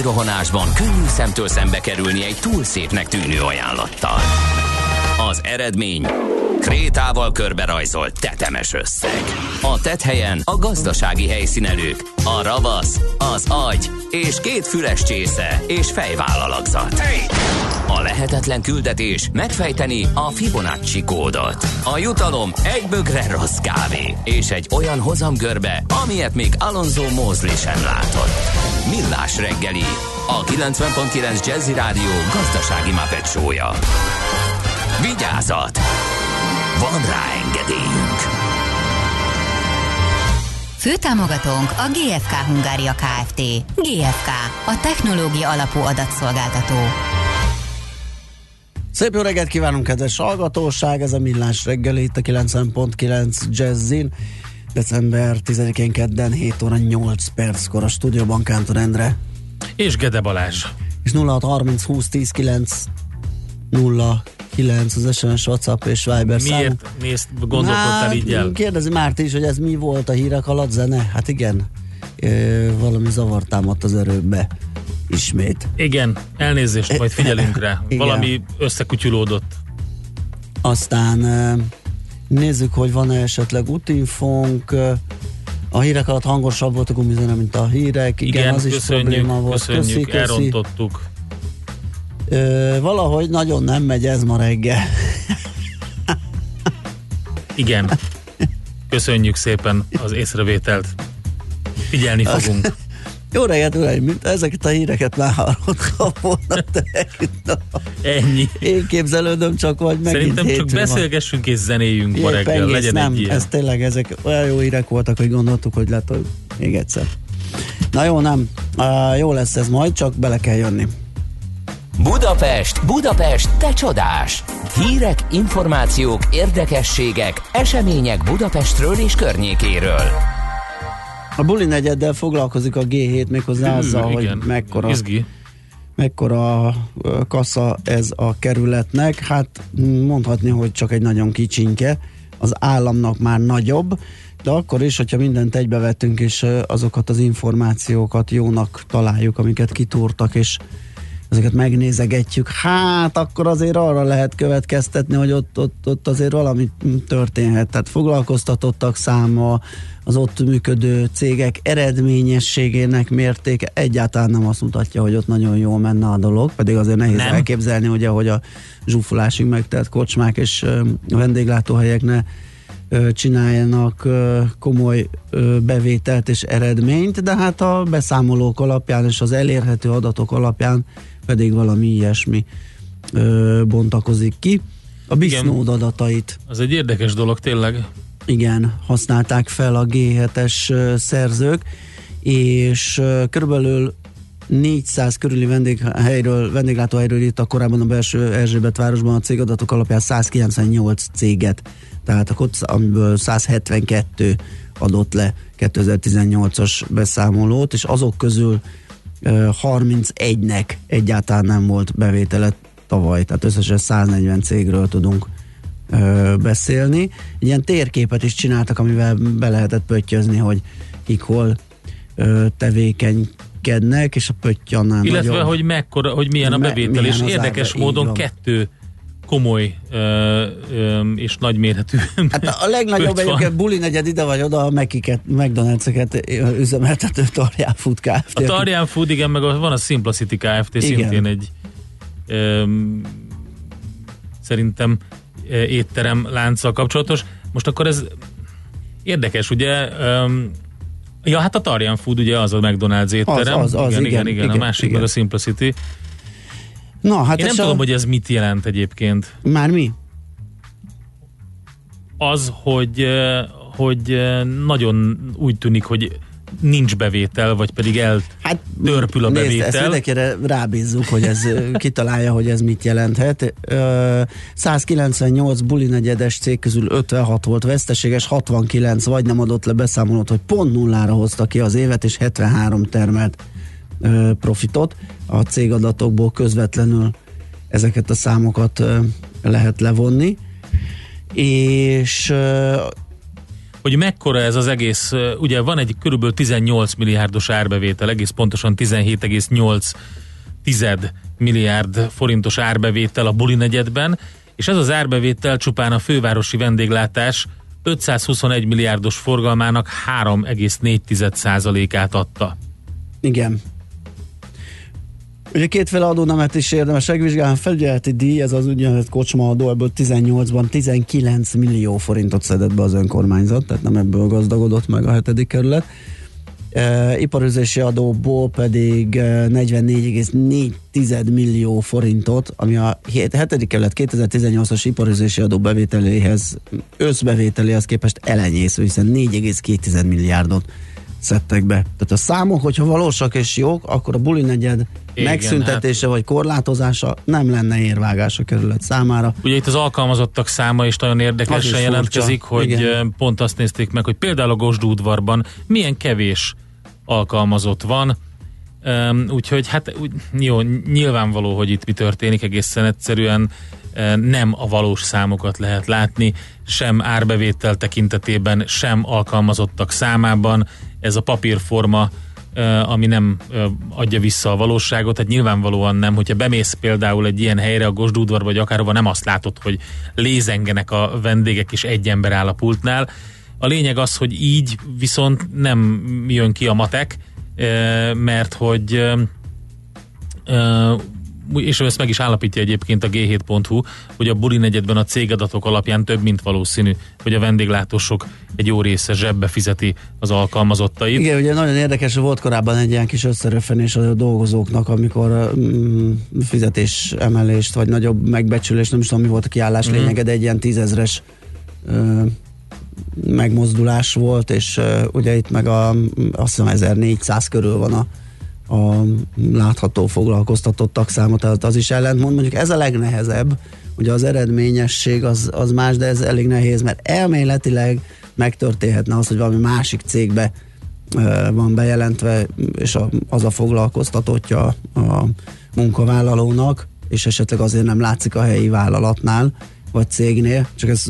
Rohanásban könnyű szemtől szembe kerülni egy túl szépnek tűnő ajánlattal. Az eredmény krétával körberajzolt tetemes összeg. A tetthelyen a gazdasági helyszínelők, a ravasz, az agy és két füles csésze és fejvállalakzat. A lehetetlen küldetés megfejteni a Fibonacci kódot. A jutalom egy bögre rossz kávé és egy olyan hozamgörbe, amilyet még Alonso Mosley sem látott. Millás reggeli, a 90.9 Jazzy Rádió gazdasági Muppet Show-ja. Vigyázat! Van rá engedélyünk! Főtámogatónk a GFK Hungária Kft. GFK, a technológia alapú adatszolgáltató. Szép jó reggelt kívánunk, kedves hallgatóság! Ez a Millás reggeli, itt a 90.9 Jazzin. December 10-én kedden 7 óra 8 perckor a stúdióban Kántor Endre. És Gede Balás. És 0630 20 10 909 az SMS, WhatsApp és Viber számunk. Miért nézd, gondolkodtál így el? Kérdezi Márti is, hogy ez mi volt a hírek alatt, zene? Hát igen, valami zavar támadt az erőbe. Ismét. Igen, elnézést, majd figyelünk rá. Valami összekutyulódott. Aztán nézzük, hogy van-e esetleg útinfónk. A hírek alatt hangosabb volt a gumizene, mint a hírek. Igen, az is probléma volt. Köszönjük, elrontottuk. Valahogy nagyon nem megy ez ma reggel. Igen. Köszönjük szépen az észrevételt. Figyelni fogunk. Jó reggelt, uraim, mint ezeket a híreket már hallottam volna, ennyi. Én képzelődöm csak, vagy megint szerintem csak beszélgessünk és zenéljünk ma reggel, legyen nem, egy ilyen. Ez tényleg, ezek olyan jó hírek voltak, hogy gondoltuk, hogy lehet, hogy még egyszer. Na jó, nem. Jó lesz ez majd, csak bele kell jönni. Budapest, Budapest, te csodás! Hírek, információk, érdekességek, események Budapestről és környékéről. A buli negyeddel foglalkozik a G7, méghozzá azzal, hogy mekkora kassa ez a kerületnek. Hát mondhatni, hogy csak egy nagyon kicsinke, az államnak már nagyobb, de akkor is, hogyha mindent egybevettünk, és azokat az információkat jónak találjuk, amiket kitúrtak, és ezeket megnézegetjük, hát akkor azért arra lehet következtetni, hogy ott azért valami történhet. Tehát foglalkoztatottak száma, az ott működő cégek eredményességének mértéke egyáltalán nem azt mutatja, hogy ott nagyon jól menne a dolog, pedig azért nehéz elképzelni, ugye, hogy a zsúfolásig megtelt kocsmák és vendéglátóhelyek ne csináljanak komoly bevételt és eredményt, de hát a beszámolók alapján és az elérhető adatok alapján pedig valami ilyesmi bontakozik ki. A Bisznód adatait. Az egy érdekes dolog tényleg. Igen, használták fel a G7-es szerzők, és körülbelül 400 körüli vendéglátóhelyről írt a korábban a belső Erzsébet városban a cégadatok alapján 198 céget. Tehát akkor, amiből 172 adott le 2018-as beszámolót, és azok közül 31-nek egyáltalán nem volt bevétele tavaly, tehát összesen 140 cégről tudunk beszélni. Egy ilyen térképet is csináltak, amivel be lehetett pöttyözni, hogy kik hol tevékenykednek, és a pöttyannál illetve, nagyon... Illetve, hogy mekkora, hogy milyen a bevétel, milyen, és érdekes módon kettő komoly és nagyméretű. Hát a legnagyobb egyébként buli negyed ide vagy oda, a McDonald's-eket üzemeltető Tarján Food Kft. A Tarján Food, igen, meg van a Simpla City Kft. Igen. Szintén egy szerintem étterem lánccal kapcsolatos. Most akkor ez érdekes, ugye? Ja, hát a Tarján Food ugye az a McDonald's étterem. Igen, a másik meg a Simpla City. Na, hát én nem tudom, hogy ez mit jelent egyébként. Már mi? Az, hogy nagyon úgy tűnik, hogy nincs bevétel, vagy pedig eltörpül a bevétel. Nézd, ezt mindenkire rábízzuk, hogy ez kitalálja, hogy ez mit jelenthet. 198 bulinegyedes cég közül 56 volt veszteséges, 69 vagy nem adott le beszámolót, hogy pont nullára hozta ki az évet, és 73 termelt profitot. A cégadatokból közvetlenül ezeket a számokat lehet levonni. És hogy mekkora ez az egész, ugye van egy körülbelül 18 milliárdos árbevétel, egész pontosan 17,8 milliárd forintos árbevétel a buli negyedben, és ez az árbevétel csupán a fővárosi vendéglátás 521 milliárdos forgalmának 3,4%-át adta. Igen. Ugye kétféle adónemet is érdemes megvizsgálni. Felügyeleti díj, ez az úgynevezett kocsma adó, ebből 18-ban 19 millió forintot szedett be az önkormányzat, tehát nem ebből gazdagodott meg a 7. kerület. iparüzési adóból pedig 44,4 millió forintot, ami a 7. kerület 2018-as iparüzési adó bevételéhez, összbevételéhez képest elenyésző, hiszen 4,2 milliárdot szedtek be. Tehát a számok, hogyha valósak és jók, akkor a bulinegyed megszüntetése vagy korlátozása nem lenne érvágás a kerület számára. Ugye itt az alkalmazottak száma is nagyon érdekesen is jelentkezik, hogy igen, pont azt nézték meg, hogy például a Gozsdu udvarban milyen kevés alkalmazott van, úgyhogy hát jó, nyilvánvaló, hogy itt mi történik, egészen egyszerűen nem a valós számokat lehet látni, sem árbevétel tekintetében, sem alkalmazottak számában. Ez a papírforma, ami nem adja vissza a valóságot, tehát nyilvánvalóan nem, hogyha bemész például egy ilyen helyre, a Gozsdu udvar vagy akárhova, nem azt látod, hogy lézengenek a vendégek és egy ember áll a pultnál. A lényeg az, hogy így viszont nem jön ki a matek, mert hogy és ezt meg is állapítja egyébként a g7.hu, hogy a buli negyedben a cégadatok alapján több mint valószínű, hogy a vendéglátósok egy jó része zsebbe fizeti az alkalmazottait. Igen, ugye nagyon érdekes, volt korábban egy ilyen kis összeröffenés a dolgozóknak, amikor fizetés emelést, vagy nagyobb megbecsülést, nem is tudom, mi volt a kiállás lényege, de egy ilyen 10 000-es megmozdulás volt, és ugye itt meg azt hiszem 1400 körül van a látható foglalkoztatottak száma, tehát az is ellentmond. Mondjuk ez a legnehezebb, ugye az eredményesség az más, de ez elég nehéz, mert elméletileg megtörténhetne az, hogy valami másik cégbe van bejelentve, és az a foglalkoztatottja a munkavállalónak, és esetleg azért nem látszik a helyi vállalatnál, vagy cégnél, csak ez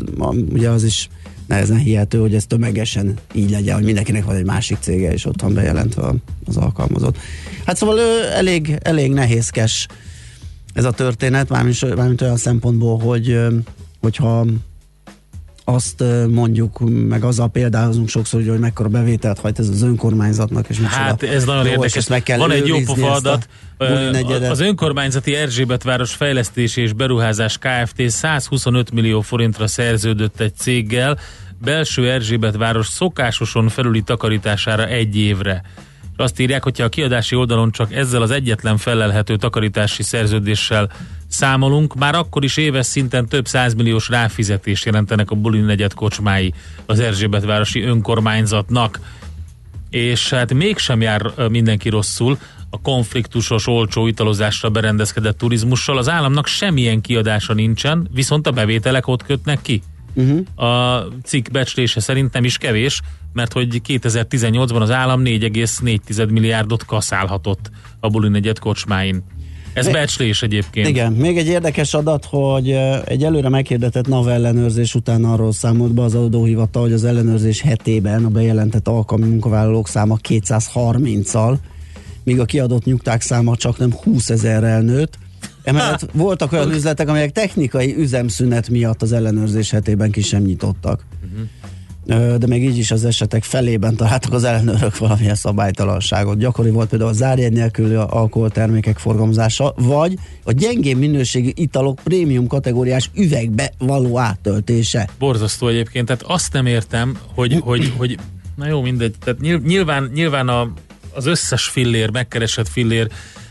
ugye az is nehezen hihető, hogy ez tömegesen így legyen, hogy mindenkinek van egy másik cége, és otthon bejelentve az alkalmazott. Hát szóval elég nehézkes ez a történet, mármint olyan szempontból, hogyha azt mondjuk, meg azzal példázunk sokszor, hogy mekkora bevételt hajt ez az önkormányzatnak. És hát ez nagyon érdekes. Van egy jó pofa adat. Az önkormányzati Erzsébetváros fejlesztési és beruházás Kft. 125 millió forintra szerződött egy céggel, belső Erzsébetváros szokásoson felüli takarítására egy évre. Azt írják, hogyha a kiadási oldalon csak ezzel az egyetlen felelhető takarítási szerződéssel számolunk, már akkor is éves szinten több 100 milliós ráfizetést jelentenek a buli negyed kocsmái az Erzsébetvárosi önkormányzatnak. És hát mégsem jár mindenki rosszul a konfliktusos, olcsó italozásra berendezkedett turizmussal. Az államnak semmilyen kiadása nincsen, viszont a bevételek ott kötnek ki. A cikk becslése szerint nem is kevés, mert hogy 2018-ban az állam 4,4 milliárdot kaszálhatott a buli negyed kocsmáin. Ez becslés egyébként. Igen, még egy érdekes adat, hogy egy előre meghirdetett NAV ellenőrzés után arról számolt be az adóhivatal, hogy az ellenőrzés hetében a bejelentett alkalmi munkavállalók száma 230-al, míg a kiadott nyugták száma csaknem 20 000-rel nőtt. Emellett voltak olyan üzletek, amelyek technikai üzemszünet miatt az ellenőrzés hetében ki sem nyitottak. De még így is az esetek felében találtak az ellenőrök valamilyen szabálytalanságot. Gyakori volt például a zárjegy nélküli alkoholtermékek forgalmazása, vagy a gyengébb minőségű italok prémium kategóriás üvegbe való áttöltése. Borzasztó egyébként, tehát azt nem értem, hogy na jó, mindegy, tehát nyilván az összes fillér, megkeresett fillér,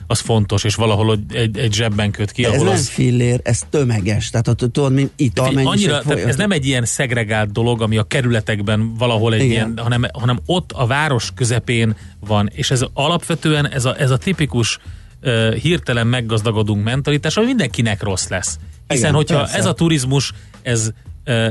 az fontos, és valahol egy zsebben köt ki. Ez nem fillér, ez tömeges. Tehát tudod, mint ital mennyiség folyamatos. Ez nem egy ilyen szegregált dolog, ami a kerületekben valahol egy ilyen, hanem ott a város közepén van. És ez alapvetően ez a tipikus hirtelen meggazdagodunk mentalitás, ami mindenkinek rossz lesz. Hiszen, hogyha persze, ez a turizmus, ez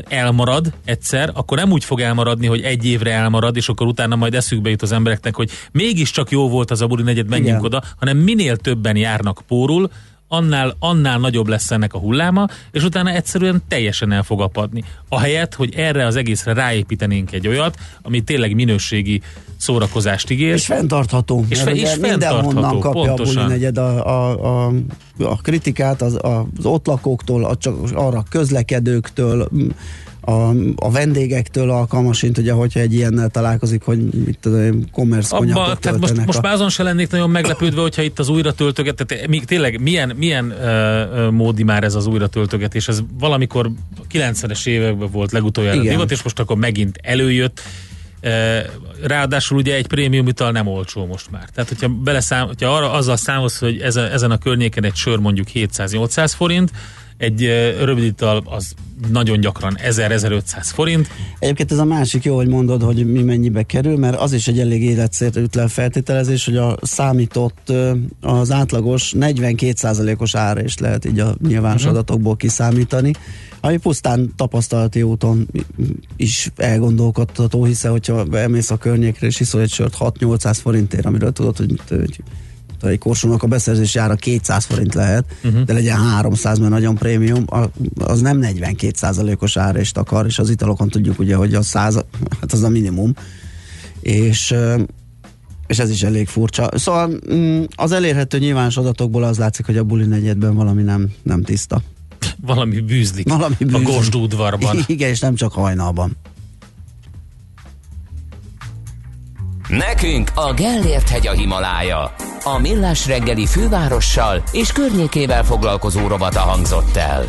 elmarad egyszer, akkor nem úgy fog elmaradni, hogy egy évre elmarad, és akkor utána majd eszükbe jut az embereknek, hogy mégiscsak jó volt az a buli negyed, menjünk oda, hanem minél többen járnak pórul, annál nagyobb lesz ennek a hulláma, és utána egyszerűen teljesen el fog apadni. Ahelyett, hogy erre az egészre ráépítenénk egy olyat, ami tényleg minőségi szórakozást ígér. És fenntartható. És mindenhonnan kapja pontosan a buli negyed a kritikát, az ott lakóktól, arra közlekedőktől, a vendégektől alkalmasint, ugye, hogyha egy ilyennel találkozik, hogy kommerszkonyatot töltenek. Most már azon se lennék nagyon meglepődve, hogyha itt az újratöltögetés, tényleg milyen módi már ez az újratöltögetés, ez valamikor 90-es években volt legutoljára divat, és most akkor megint előjött. Ráadásul ugye egy prémium ital nem olcsó most már. Tehát, hogyha arra azzal számolsz, hogy ezen a környéken egy sör mondjuk 700-800 forint, egy rövid ital az nagyon gyakran 1000-1500 forint. Egyébként ez a másik jó, hogy mondod, hogy mi mennyibe kerül, mert az is egy elég életszerűtlen feltételezés, hogy a számított, az átlagos 42%-os ára is lehet így a nyilvános adatokból kiszámítani, ami pusztán tapasztalati úton is elgondolkodható, hiszen hogyha elmész a környékre és iszol egy sört 6-800 forintért, amiről tudod, hogy egy korsónak a beszerzési ára 200 forint lehet, de legyen 300, mert nagyon prémium, az nem 42%-os árést akar, és az italokon tudjuk ugye, hogy a 100, hát az a minimum, és ez is elég furcsa. Szóval az elérhető nyilvános adatokból az látszik, hogy a buli negyedben valami nem tiszta. Valami bűzlik, a Gozsdu udvarban. Igen, és nem csak hajnalban. Nekünk a Gellért-hegy a Himalája. A Millás reggeli fővárossal és környékével foglalkozó rovata hangzott el.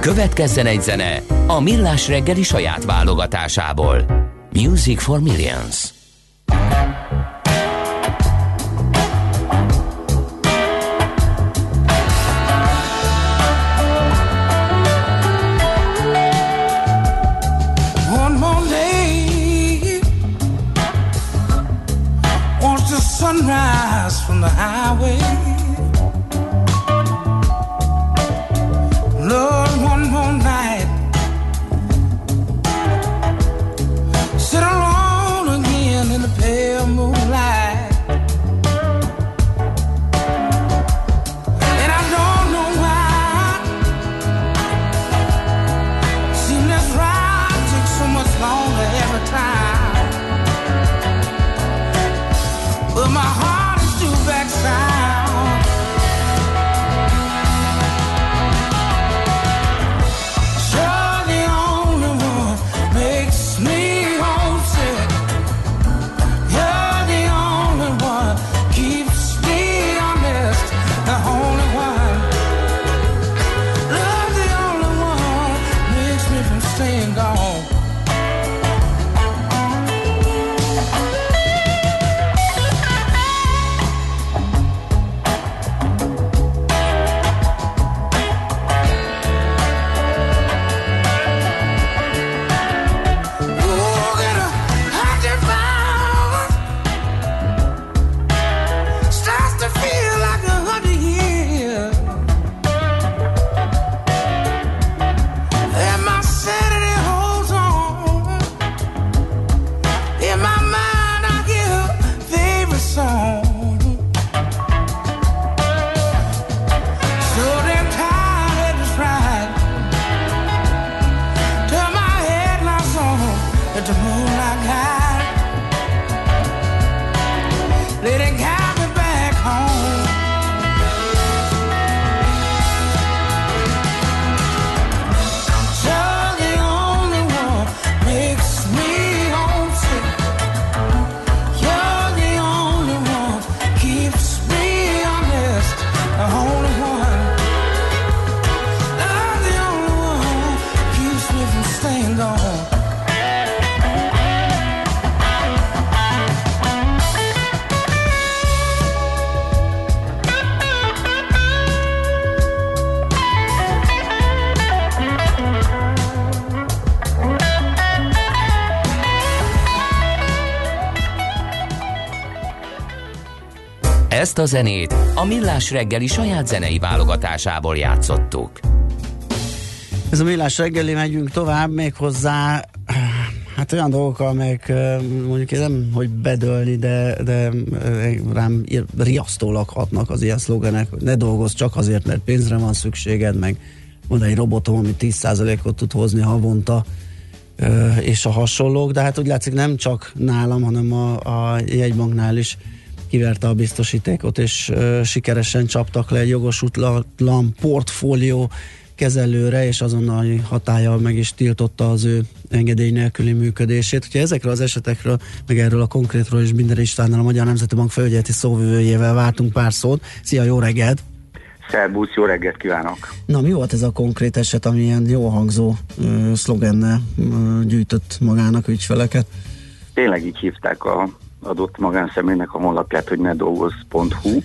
Következzen egy zene a Millás reggeli saját válogatásából. Music for Millions. Sunrise from the highway. Lord, one more night. Sit alone again in the pale moonlight. And I don't know why. Seems this ride takes so much longer every time. My heart is due back sound. You're the only one makes me homesick. You're the only one keeps me honest. The only one. Love the only one makes me from staying gone. Ezt a zenét a Millás reggeli saját zenei válogatásából játszottuk. Ez a Millás reggeli, megyünk tovább, méghozzá hát olyan dolgokkal, amelyek mondjuk nem, hogy bedölni, de rám riasztólag hatnak az ilyen szlogenek, hogy ne dolgozz csak azért, mert pénzre van szükséged, meg van egy robotom, ami 10%-ot tud hozni havonta, és a hasonlók, de hát úgy látszik nem csak nálam, hanem a jegybanknál is kiverte a biztosítékot, és sikeresen csaptak le egy jogosulatlan portfólió kezelőre, és azonnali hatállyal meg is tiltotta az ő engedély nélküli működését. Úgyhogy ezekről az esetekről, meg erről a konkrétról is Binder Istvánnal, a Magyar Nemzeti Bank felügyeleti szóvivőjével váltunk pár szót. Szia, jó reggelt! Szerbusz, jó reggelt kívánok! Na, mi volt ez a konkrét eset, ami ilyen jó hangzó szlogennel gyűjtött magának ügyfeleket? Tényleg így hívták a adott magánszemélynek a honlapját, hogy nedolgozz.hu,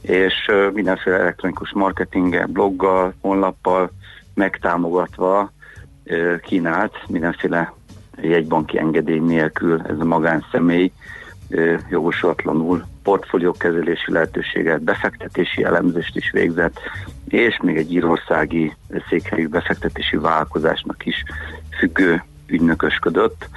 és mindenféle elektronikus marketinggel, bloggal, honlappal megtámogatva kínált mindenféle jegybanki engedély nélkül ez a magánszemély jogosulatlanul portfóliókezelési lehetőséget, befektetési elemzést is végzett, és még egy írországi székhelyű befektetési vállalkozásnak is függő ügynökösködött.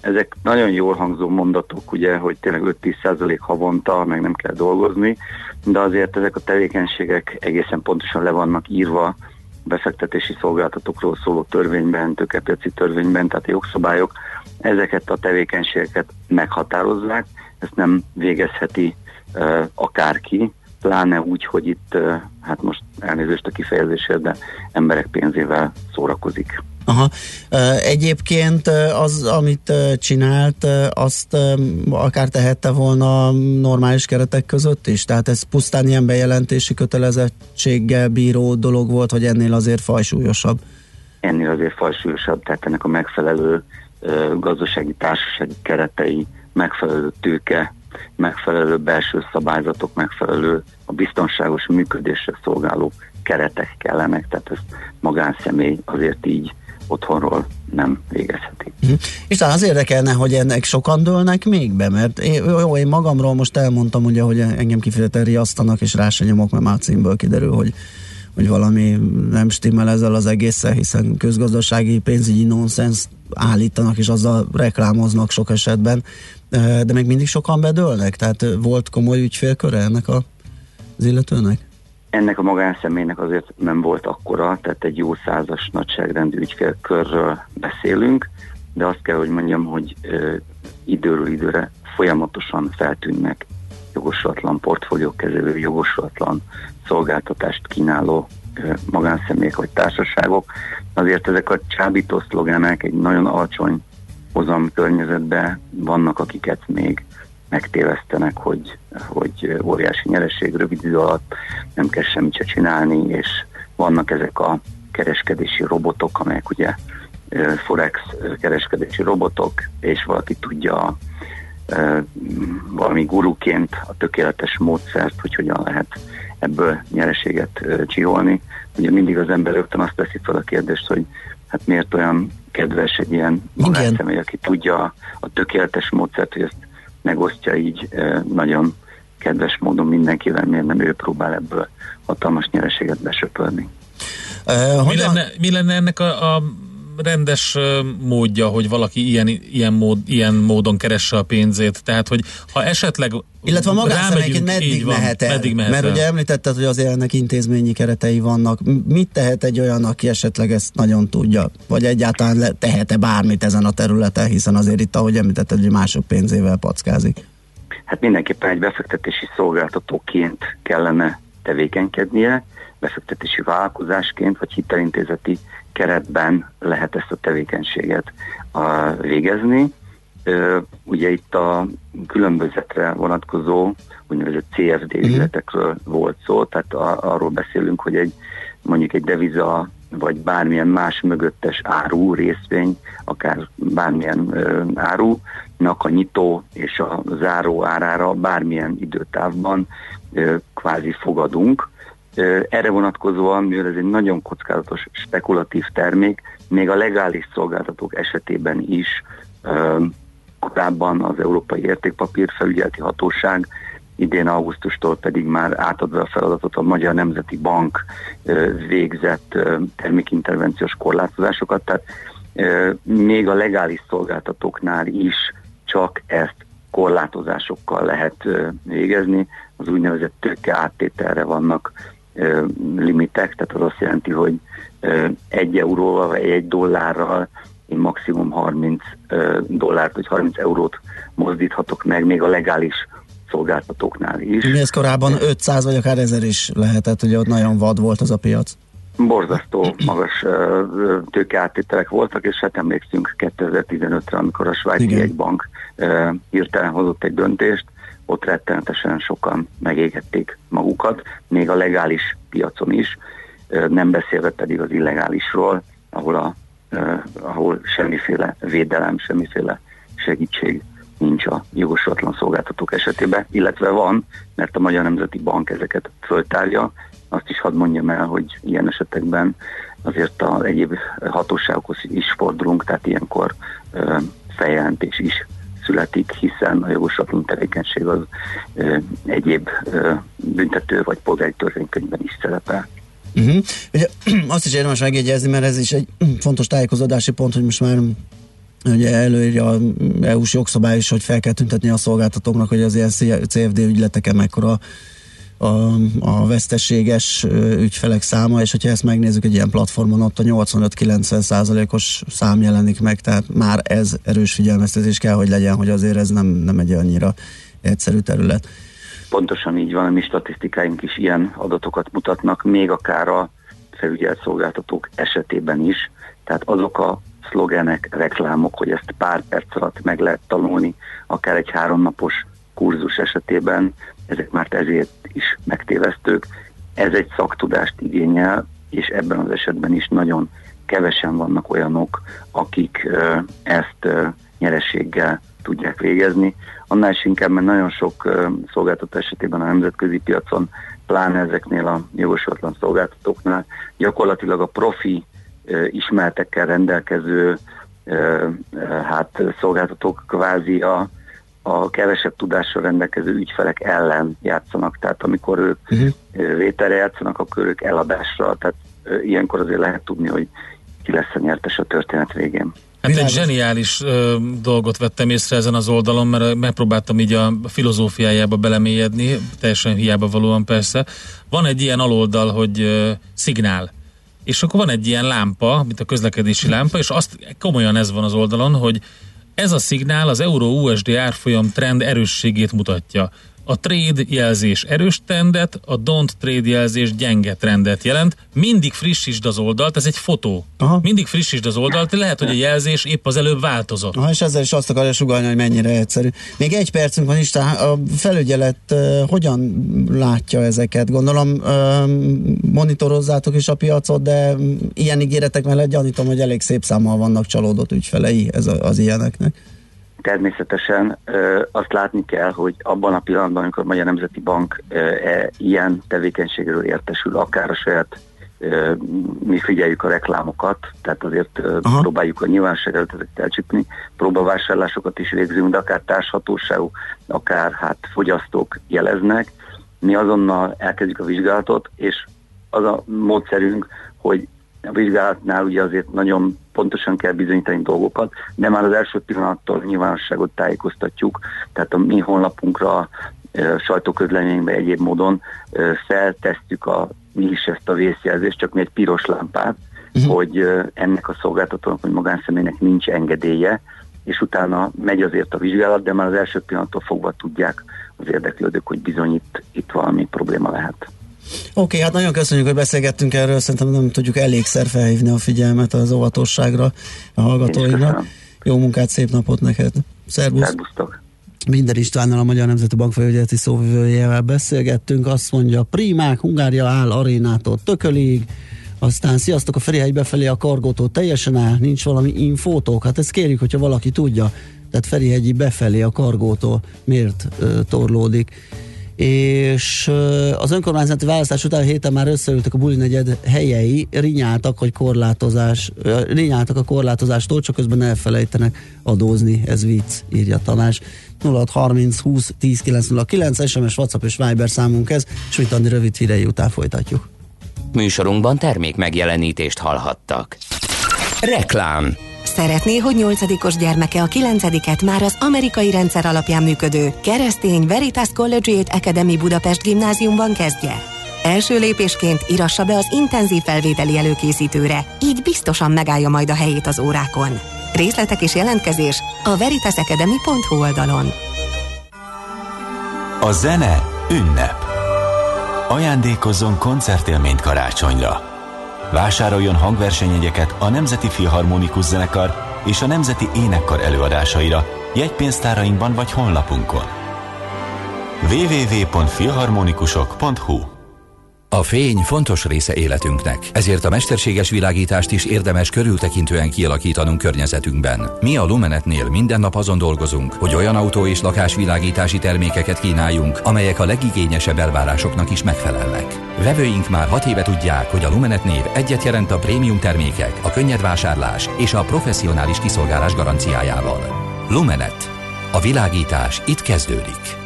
Ezek nagyon jól hangzó mondatok, ugye, hogy tényleg 5-10% havonta, meg nem kell dolgozni, de azért ezek a tevékenységek egészen pontosan le vannak írva befektetési szolgáltatókról szóló törvényben, tőkepiaci törvényben, tehát a jogszabályok ezeket a tevékenységeket meghatározzák, ezt nem végezheti akárki, pláne úgy, hogy itt, hát most elnézést a kifejezésért, de emberek pénzével szórakozik. Aha. Egyébként az, amit csinált, azt akár tehette volna normális keretek között is? Tehát ez pusztán ilyen bejelentési kötelezettséggel bíró dolog volt, vagy ennél azért fajsúlyosabb? Ennél azért fajsúlyosabb, tehát ennek a megfelelő gazdasági, társasági keretei, megfelelő tőke, megfelelő belső szabályzatok, megfelelő a biztonságos működésre szolgáló keretek kellenek, tehát ezt magánszemély azért így otthonról nem végezheti. És talán az érdekelne, hogy ennek sokan dőlnek még be, mert én magamról most elmondtam, ugye, hogy engem kifejezetten riasztanak, és rá se nyomok, mert már címből kiderül, hogy valami nem stimmel ezzel az egésszel, hiszen közgazdasági, pénzügyi nonszensz állítanak, és azzal reklámoznak sok esetben, de még mindig sokan bedőlnek, tehát volt komoly ügyfélköre ennek az illetőnek? Ennek a magánszemélynek azért nem volt akkora, tehát egy jó 100-as nagyságrendű ügyfélkörről beszélünk, de azt kell, hogy mondjam, hogy időről időre folyamatosan feltűnnek jogosulatlan portfóliókezelő, jogosulatlan szolgáltatást kínáló magánszemélyek vagy társaságok. Azért ezek a csábító szlogenek egy nagyon alacsony hozam környezetben vannak, akiket még megtévesztenek, hogy óriási nyereség, rövid idő alatt nem kell semmit se csinálni, és vannak ezek a kereskedési robotok, amelyek ugye forex kereskedési robotok, és valaki tudja valami guruként a tökéletes módszert, hogy hogyan lehet ebből nyereséget csiholni. Ugye mindig az ember rögtön azt teszi fel a kérdést, hogy hát miért olyan kedves egy ilyen magánszemély, aki tudja a tökéletes módszert, hogy ezt megosztja így nagyon kedves módon mindenkivel, miért nem ő próbál ebből hatalmas nyereséget besöpölni. Mi lenne ennek a rendes módja, hogy valaki ilyen módon keresse a pénzét, tehát hogy ha esetleg illetve a magánszemélyként meddig mehet el? Mert ugye említetted, hogy azért ennek intézményi keretei vannak. Mit tehet egy olyan, aki esetleg ezt nagyon tudja? Vagy egyáltalán tehet-e bármit ezen a területen, hiszen azért itt, ahogy említetted, hogy mások pénzével packázik? Hát mindenképpen egy befektetési szolgáltatóként kellene tevékenykednie, befektetési vállalkozásként, vagy hitelintézeti keretben lehet ezt a tevékenységet végezni. Ugye itt a különbözetre vonatkozó úgynevezett CFD ügyletekről volt szó, tehát arról beszélünk, hogy mondjuk egy deviza vagy bármilyen más mögöttes áru, részvény, akár bármilyen árunak a nyitó és a záró árára bármilyen időtávban kvázi fogadunk. Erre vonatkozóan, mivel ez egy nagyon kockázatos, spekulatív termék, még a legális szolgáltatók esetében is korábban az Európai Értékpapírfelügyeleti Hatóság, idén augusztustól pedig már átadva a feladatot a Magyar Nemzeti Bank végzett termékintervenciós korlátozásokat, tehát még a legális szolgáltatóknál is csak ezt korlátozásokkal lehet végezni, az úgynevezett tőke áttételre vannak limitek, tehát az azt jelenti, hogy 1 euróval vagy 1 dollárral én maximum 30 dollárt vagy 30 eurót mozdíthatok meg, még a legális szolgáltatóknál is. Mi ez korábban 500 vagy akár 1000 is lehetett, ugye ott nagyon vad volt az a piac. Borzasztó magas tőke áttételek voltak, és hát emlékszünk 2015-re, amikor a svájci jegybank hirtelen hozott egy döntést, ott rettenetesen sokan megégették magukat, még a legális piacon is, nem beszélve pedig az illegálisról, ahol semmiféle védelem, semmiféle segítség nincs a jogosatlan szolgáltatók esetében, illetve van, mert a Magyar Nemzeti Bank ezeket föltárja. Azt is hadd mondjam el, hogy ilyen esetekben azért az egyéb hatóságokhoz is fordulunk, tehát ilyenkor feljelentés is születik, hiszen a jogosatlan tevékenység az egyéb büntető vagy polgári törvénykönyvben is szerepel. Uh-huh. Ugye, azt is érdemes megjegyezni, mert ez is egy fontos tájékozódási pont, hogy most már ugye előírja a EU-s jogszabály is, hogy fel kell tüntetni a szolgáltatóknak, hogy az ilyen CFD ügyleteken mekkora a veszteséges ügyfelek száma, és hogyha ezt megnézzük egy ilyen platformon, ott a 85-90%-os szám jelenik meg, tehát már ez erős figyelmeztetés kell, hogy legyen, hogy azért ez nem egy annyira egyszerű terület. Pontosan így van, a mi statisztikáink is ilyen adatokat mutatnak, még akár a felügyelt szolgáltatók esetében is, tehát azok a szlogenek, reklámok, hogy ezt pár perc alatt meg lehet tanulni, akár egy 3 napos kurzus esetében, ezek már ezért is megtévesztők. Ez egy szaktudást igényel, és ebben az esetben is nagyon kevesen vannak olyanok, akik ezt nyereséggel tudják végezni. Annál is inkább, mert nagyon sok szolgáltató esetében a nemzetközi piacon, pláne ezeknél a jogosatlan szolgáltatóknál, gyakorlatilag a profi ismertekkel rendelkező szolgáltatók kvázi a kevesebb tudással rendelkező ügyfelek ellen játszanak, tehát amikor ők vételre játszanak, akkor ők eladásra, tehát ilyenkor azért lehet tudni, hogy ki lesz a nyertes a történet végén. Hát egy zseniális dolgot vettem észre ezen az oldalon, mert megpróbáltam így a filozófiájába belemélyedni, teljesen hiába valóan persze. Van egy ilyen aloldal, hogy szignál. És akkor van egy ilyen lámpa, mint a közlekedési lámpa, és azt komolyan ez van az oldalon, hogy ez a szignál az euró-USD árfolyam trend erősségét mutatja. A trade jelzés erős trendet, a don't trade jelzés gyenge trendet jelent. Mindig frissítsd az oldalt, ez egy fotó. Aha. Mindig frissítsd az oldalt, lehet, hogy a jelzés épp az előbb változott. Aha, és ezzel is azt akarja sugallni, hogy mennyire egyszerű. Még egy percünk van is, a felügyelet hogyan látja ezeket? Gondolom monitorozzátok is a piacot, de ilyen ígéretek mellett gyanítom, hogy elég szép számmal vannak csalódott ügyfelei az ilyeneknek. Természetesen azt látni kell, hogy abban a pillanatban, amikor a Magyar Nemzeti Bank ilyen tevékenységről értesül, akár a saját, mi figyeljük a reklámokat, tehát azért próbáljuk a nyilvánosságot ezeket elcsípni, próbavásárlásokat is végzünk, de akár társhatóságok, akár fogyasztók jeleznek. Mi azonnal elkezdjük a vizsgálatot, és az a módszerünk, hogy a vizsgálatnál ugye azért nagyon pontosan kell bizonyítani dolgokat, de már az első pillanattól nyilvánosságot tájékoztatjuk, tehát a mi honlapunkra, sajtóközleményünkben egyéb módon feltesztjük mi is ezt a vészjelzést, csak mi egy piros lámpát, hogy ennek a szolgáltatónak, hogy magánszemélynek nincs engedélye, és utána megy azért a vizsgálat, de már az első pillanattól fogva tudják az érdeklődők, hogy bizony itt valami probléma lehet. Oké, hát nagyon köszönjük, hogy beszélgettünk erről, szerintem nem tudjuk elégszer felhívni a figyelmet az óvatosságra a hallgatóinknak. Jó munkát, szép napot neked! Szervusz! Minden Istvánnal, a Magyar Nemzeti Bank felügyeleti szóvivőjével beszélgettünk, azt mondja, Primák, Hungária áll Arénától Tökölig, aztán sziasztok, a Ferihely befelé a Kargótól teljesen áll, nincs valami infótok? Hát ezt kérjük, hogyha valaki tudja, tehát Ferihegyi befelé a Kargótól miért torlódik. És az önkormányzati választás után héten már összeültek a buli negyed helyei, rinyáltak a korlátozástól, csak közben elfelejtenek adózni, ez vicc, írja Tamás. 0630 20 10 909, SMS, WhatsApp és Viber számunk ez, és mit adni rövid hírei után folytatjuk. Műsorunkban termék megjelenítést hallhattak. Reklám. Szeretné, hogy 8-os gyermeke a 9-et már az amerikai rendszer alapján működő keresztény Veritas Collegiate Academy Budapest gimnáziumban kezdje? Első lépésként irassa be az intenzív felvételi előkészítőre, így biztosan megállja majd a helyét az órákon. Részletek és jelentkezés a veritasacademy.hu oldalon. A zene ünnep. Ajándékozzon koncertélményt karácsonyra. Vásároljon hangversenyjegyeket a Nemzeti Filharmonikus Zenekar és a Nemzeti Énekkar előadásaira, jegypénztárainkban vagy honlapunkon. www.filharmonikusok.hu. A fény fontos része életünknek, ezért a mesterséges világítást is érdemes körültekintően kialakítanunk környezetünkben. Mi a Lumenetnél minden nap azon dolgozunk, hogy olyan autó- és lakásvilágítási termékeket kínáljunk, amelyek a legigényesebb elvárásoknak is megfelelnek. Vevőink már 6 éve tudják, hogy a Lumenet név egyet jelent a prémium termékek, a könnyed vásárlás és a professzionális kiszolgálás garanciájával. Lumenet. A világítás itt kezdődik.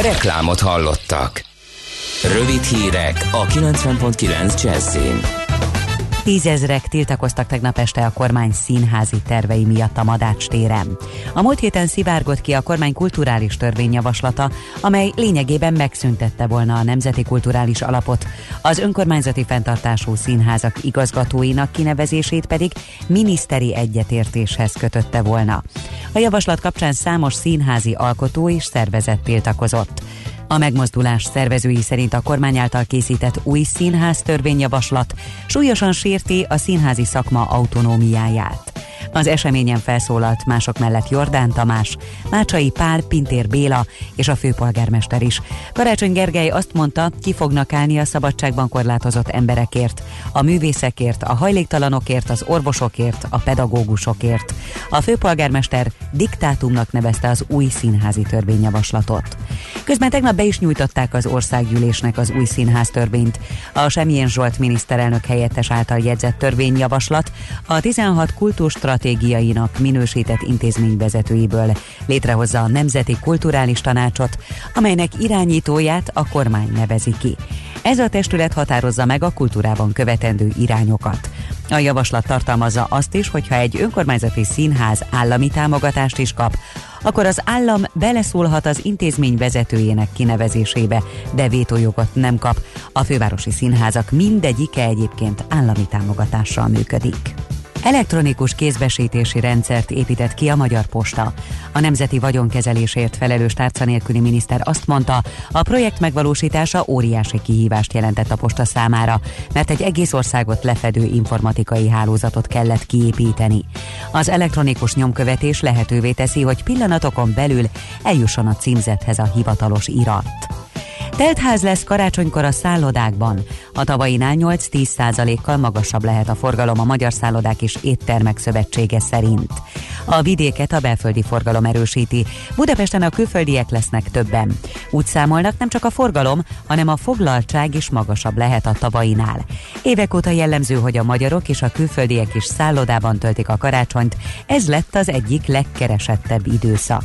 Reklámot hallottak. Rövid hírek a 90.9 Jazzin. Tízezrek tiltakoztak tegnap este a kormány színházi tervei miatt a Madács téren. A múlt héten szivárgott ki a kormány kulturális törvényjavaslata, amely lényegében megszüntette volna a Nemzeti Kulturális Alapot, az önkormányzati fenntartású színházak igazgatóinak kinevezését pedig miniszteri egyetértéshez kötötte volna. A javaslat kapcsán számos színházi alkotó és szervezet tiltakozott. A megmozdulás szervezői szerint a kormány által készített új színház törvényjavaslat súlyosan sérti a színházi szakma autonómiáját. Az eseményen felszólalt mások mellett Jordán Tamás, Mácsai Pál, Pintér Béla és a főpolgármester is. Karácsony Gergely azt mondta, ki fognak állni a szabadságban korlátozott emberekért, a művészekért, a hajléktalanokért, az orvosokért, a pedagógusokért. A főpolgármester diktátumnak nevezte az új színházi törvényjavaslatot. Közben tegnap be is nyújtották az országgyűlésnek az új színház törvényt. A Semjén Zsolt miniszterelnök helyettes által jegyzett törvényjavaslat a 16 kultúrstratégiainak minősített intézményvezetőiből létrehozza a Nemzeti Kulturális Tanácsot, amelynek irányítóját a kormány nevezi ki. Ez a testület határozza meg a kultúrában követendő irányokat. A javaslat tartalmazza azt is, hogyha egy önkormányzati színház állami támogatást is kap, akkor az állam beleszólhat az intézmény vezetőjének kinevezésébe, de vétójogot nem kap. A fővárosi színházak mindegyike egyébként állami támogatással működik. Elektronikus kézbesítési rendszert épített ki a Magyar Posta. A nemzeti vagyonkezelésért felelős tárca nélküli miniszter azt mondta, a projekt megvalósítása óriási kihívást jelentett a posta számára, mert egy egész országot lefedő informatikai hálózatot kellett kiépíteni. Az elektronikus nyomkövetés lehetővé teszi, hogy pillanatokon belül eljusson a címzethez a hivatalos irat. Teltház lesz karácsonykor a szállodákban. A tavainál 8-10%-kal magasabb lehet a forgalom a Magyar Szállodák és Éttermek Szövetsége szerint. A vidéket a belföldi forgalom erősíti. Budapesten a külföldiek lesznek többen. Úgy számolnak, nem csak a forgalom, hanem a foglaltság is magasabb lehet a tavainál. Évek óta jellemző, hogy a magyarok és a külföldiek is szállodában töltik a karácsonyt. Ez lett az egyik legkeresettebb időszak.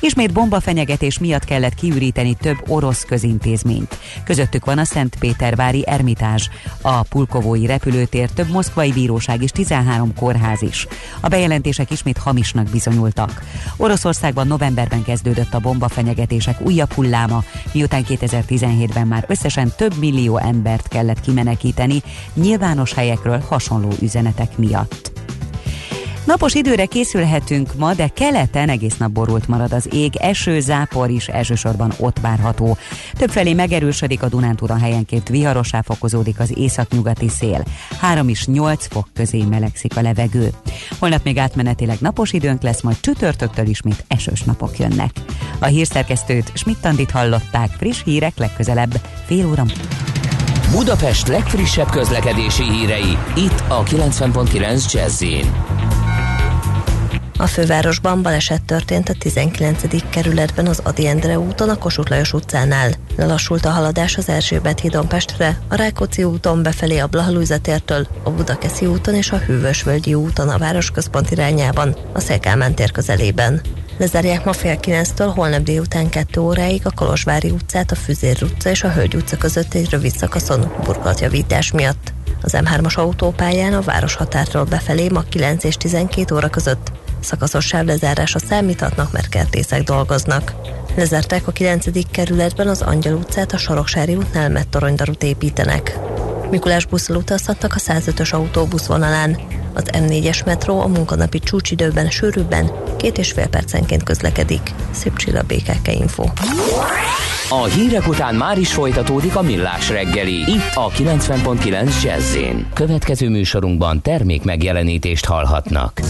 Ismét bombafenyegetés miatt kellett kiüríteni több orosz közintézményt. Közöttük van a Szentpétervári Ermitázs, a Pulkovói repülőtér, több moszkvai bíróság és 13 kórház is. A bejelentések ismét hamisnak bizonyultak. Oroszországban novemberben kezdődött a bombafenyegetések újabb hulláma, miután 2017-ben már összesen több millió embert kellett kimenekíteni nyilvános helyekről hasonló üzenetek miatt. Napos időre készülhetünk ma, de keleten egész nap borult marad az ég, eső, zápor is elsősorban ott várható. Többfelé megerősödik a Dunántúlon, helyenként viharossá fokozódik az északnyugati szél. 3 és 8 fok közé melegszik a levegő. Holnap még átmenetileg napos időnk lesz, majd csütörtöktől ismét esős napok jönnek. A hírszerkesztőt, Schmidt-Andit hallották. Friss hírek legközelebb fél óra. Budapest legfrissebb közlekedési hírei itt a 90.9 Jazz-in. A fővárosban baleset történt a 19. kerületben az Ady Endre úton, a Kossuth Lajos utcánál. Lelassult a haladás az Erzsébet hídon Pestre, a Rákóczi úton befelé a Blaha Lujza tértől, a Budakeszi úton és a Hűvösvölgyi úton a városközpont irányában, a Széll Kálmán tér közelében. Lezárják ma fél 9-től holnap délután 2 óráig a Kolozsvári utcát, a Füzér utca és a Hölgy utca között egy rövid szakaszon burkolatjavítás miatt. Az M3-as autópályán a városhatártól befelé ma 9 és 12 óra között szakaszos sávlezárásra számíthatnak, mert kertészek dolgoznak. Lezárták a 9. kerületben az Angyal utcát, a Soroksári útnál medtoronydarut építenek. Mikulás busszal utazhatnak a 105-ös autóbusz vonalán. Az M4-es metró a munkanapi csúcsidőben sűrűbben 2,5 percenként közlekedik. Szép Csilla, BKK Info. A hírek után már is folytatódik a Millás reggeli. Itt a 90.9 Jazz-én. Következő műsorunkban termék megjelenítést hallhatnak.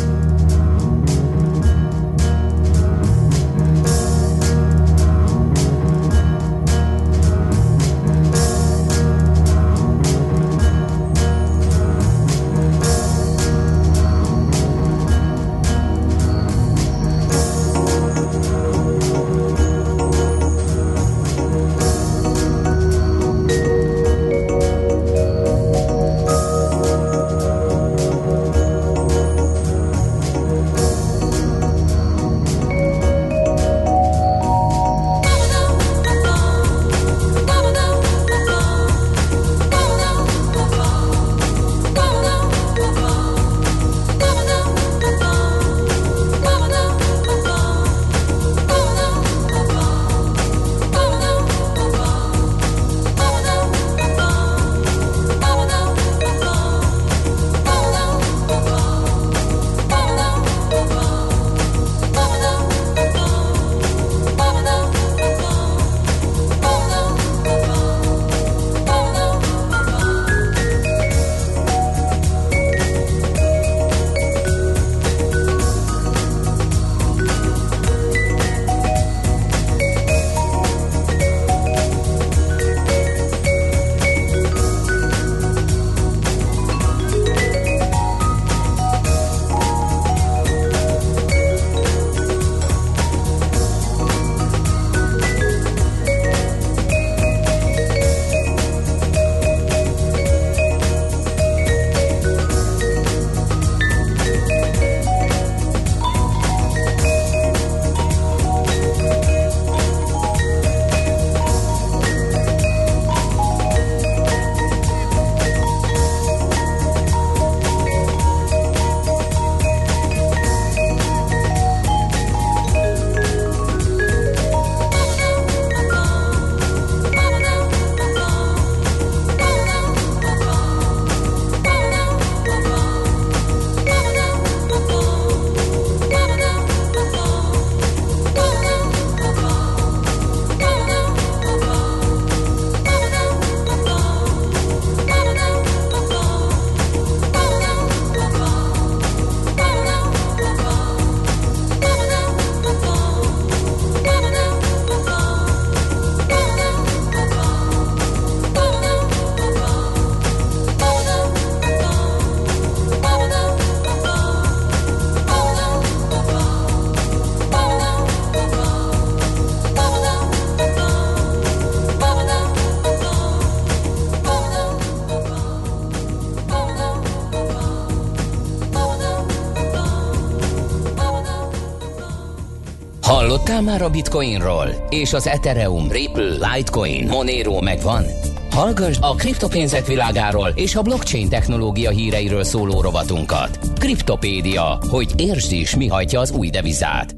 Hallottál már a Bitcoinról? És az Ethereum, Ripple, Litecoin, Monero megvan? Hallgass a kriptopénzek világáról és a blockchain technológia híreiről szóló rovatunkat. Kriptopédia, hogy értsd is, mi hajtja az új devizát.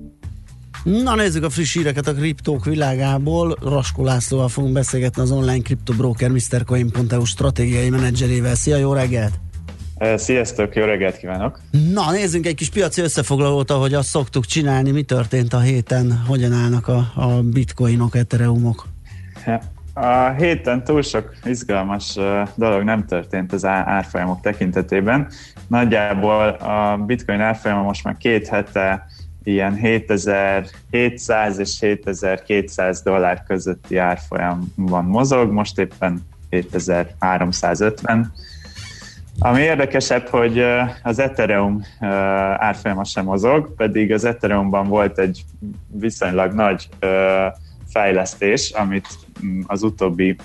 Na, nézzük a friss híreket a kriptók világából. Raskó Lászlóval fogunk beszélgetni, az online kriptobroker MrCoin.eu stratégiai menedzserével. Szia, jó reggelt! Sziasztok, jó reggelt kívánok! Na, nézzünk egy kis piaci összefoglalót, ahogy azt szoktuk csinálni. Mi történt a héten? Hogyan állnak a bitcoinok, ethereumok? A héten túl sok izgalmas dolog nem történt az árfolyamok tekintetében. Nagyjából a bitcoin árfolyama most már két hete ilyen 7700 és 7200 dollár közötti árfolyamban mozog, most éppen 7350. Ami érdekesebb, hogy az Ethereum árfolyama sem mozog, pedig az Ethereumban volt egy viszonylag nagy fejlesztés, amit az utóbbi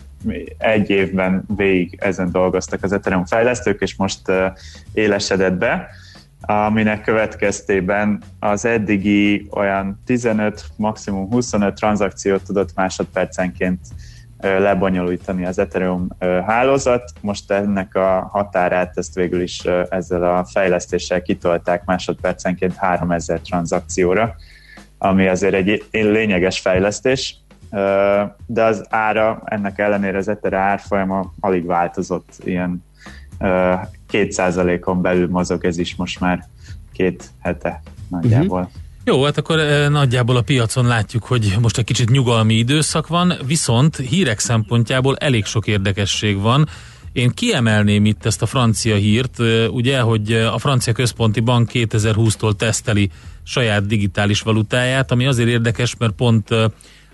egy évben végig ezen dolgoztak az Ethereum fejlesztők, és most élesedett be, aminek következtében az eddigi olyan 15, maximum 25 tranzakciót tudott másodpercenként lebonyolítani az Ethereum hálózat. Most ennek a határát ezt végül is ezzel a fejlesztéssel kitolták másodpercenként 3000 tranzakcióra, ami azért egy lényeges fejlesztés, de az ára, ennek ellenére az Ether árfolyama alig változott, ilyen 2%-on belül mozog ez is most már két hete nagyjából. Uh-huh. Jó, hát akkor nagyjából a piacon látjuk, hogy most egy kicsit nyugalmi időszak van, viszont hírek szempontjából elég sok érdekesség van. Én kiemelném itt ezt a francia hírt, ugye, hogy a Francia Központi Bank 2020-tól teszteli saját digitális valutáját, ami azért érdekes, mert pont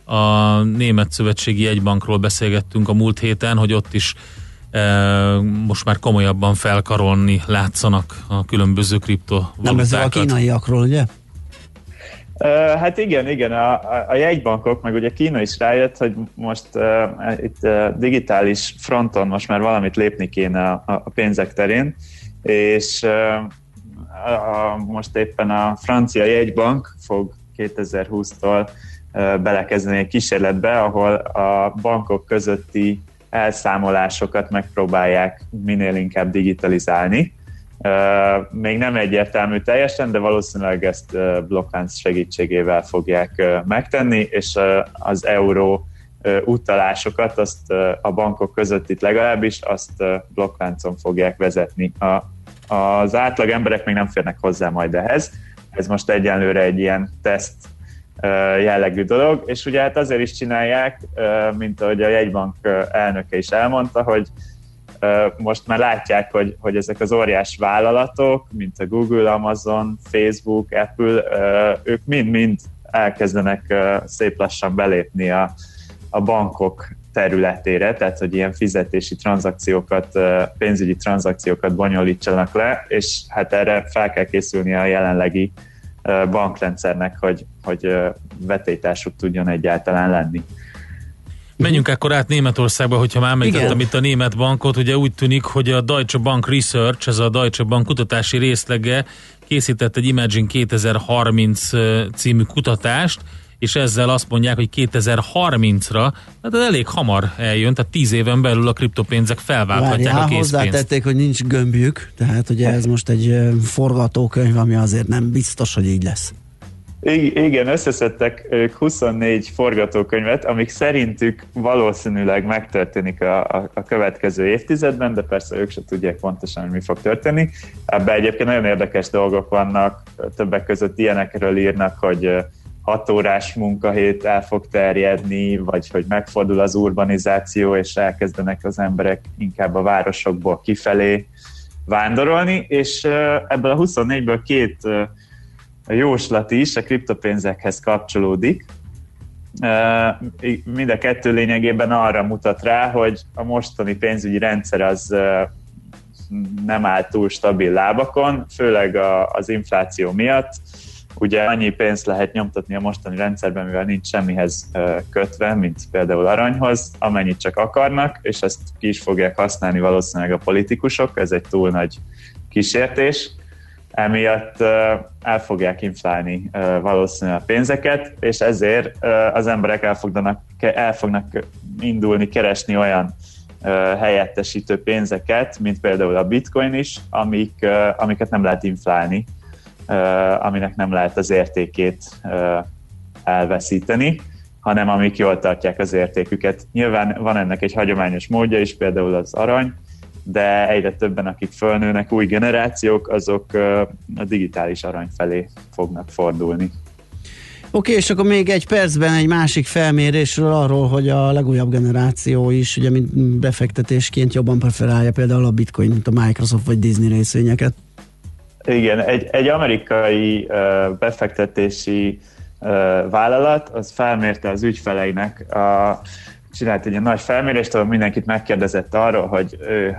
a Német Szövetségi Jegybankról beszélgettünk a múlt héten, hogy ott is most már komolyabban felkarolni látszanak a különböző kriptovalutákat. Nem beszél a kínaiakról, ugye? Hát igen, a jegybankok, meg ugye Kína is rájött, hogy most itt digitális fronton most már valamit lépni kéne a pénzek terén, és most éppen a francia jegybank fog 2020-tól belekezdeni egy kísérletbe, ahol a bankok közötti elszámolásokat megpróbálják minél inkább digitalizálni. Még nem egyértelmű teljesen, de valószínűleg ezt blokklánc segítségével fogják megtenni, és az euró utalásokat, azt a bankok között itt legalábbis, azt blokkláncon fogják vezetni. Az átlag emberek még nem férnek hozzá majd ehhez. Ez most egyenlőre egy ilyen teszt jellegű dolog, és ugye hát azért is csinálják, mint ahogy a jegybank elnöke is elmondta, hogy most már látják, hogy ezek az óriás vállalatok, mint a Google, Amazon, Facebook, Apple, ők mind-mind elkezdenek szép lassan belépni a bankok területére, tehát hogy ilyen fizetési tranzakciókat, pénzügyi tranzakciókat bonyolítsanak le, és hát erre fel kell készülni a jelenlegi bankrendszernek, hogy vetélytársuk tudjon egyáltalán lenni. Menjünk akkor át Németországba, hogyha már megtettem itt a német bankot, ugye úgy tűnik, hogy a Deutsche Bank Research, ez a Deutsche Bank kutatási részlege készített egy Imagine 2030 című kutatást, és ezzel azt mondják, hogy 2030-ra, hát ez elég hamar eljön, tehát 10 éven belül a kriptopénzek felválthatják a készpénzt. Hozzátették, hogy nincs gömbjük, tehát ugye ez most egy forgatókönyv, ami azért nem biztos, hogy így lesz. Igen, összeszedtek ők 24 forgatókönyvet, amik szerintük valószínűleg megtörténik a következő évtizedben, de persze ők se tudják pontosan, hogy mi fog történni. Ebben egyébként nagyon érdekes dolgok vannak, többek között ilyenekről írnak, hogy 6 órás munkahét el fog terjedni, vagy hogy megfordul az urbanizáció, és elkezdenek az emberek inkább a városokból kifelé vándorolni, és ebből a 24-ből két a jóslat is a kriptopénzekhez kapcsolódik. Mind a kettő lényegében arra mutat rá, hogy a mostani pénzügyi rendszer az nem áll túl stabil lábakon, főleg az infláció miatt. Ugye annyi pénzt lehet nyomtatni a mostani rendszerben, mivel nincs semmihez kötve, mint például aranyhoz, amennyit csak akarnak, és ezt ki is fogják használni valószínűleg a politikusok, ez egy túl nagy kísértés. emiatt el fogják inflálni valószínűleg a pénzeket, és ezért az emberek el fognak indulni keresni olyan helyettesítő pénzeket, mint például a bitcoin is, amiket nem lehet inflálni, aminek nem lehet az értékét elveszíteni, hanem amik jól tartják az értéküket. Nyilván van ennek egy hagyományos módja is, például az arany, de egyre többen, akik fölnőnek, új generációk, azok a digitális arany felé fognak fordulni. Oké, és akkor még egy percben egy másik felmérésről arról, hogy a legújabb generáció is, ugye mint befektetésként jobban preferálja például a bitcoin, mint a Microsoft vagy Disney részvényeket. Igen, egy amerikai befektetési vállalat, az felmérte az ügyfeleinek csinált egy nagy felmérést, ahol mindenkit megkérdezett arról, hogy ő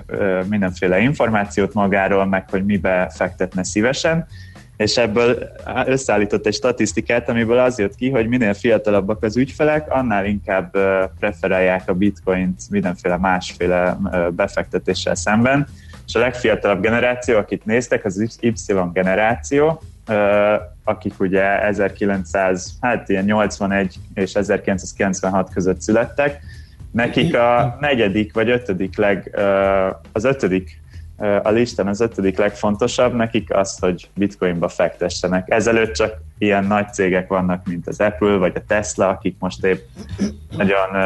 mindenféle információt magáról, meg hogy mibe fektetne szívesen, és ebből összeállított egy statisztikát, amiből az jött ki, hogy minél fiatalabbak az ügyfelek, annál inkább preferálják a bitcoint mindenféle másféle befektetéssel szemben, és a legfiatalabb generáció, akit néztek, az Y generáció, akik ugye 1981 és 1996 között születtek, nekik a ötödik legfontosabb, nekik az, hogy bitcoinba fektessenek. Ezelőtt csak ilyen nagy cégek vannak, mint az Apple vagy a Tesla, akik most épp nagyon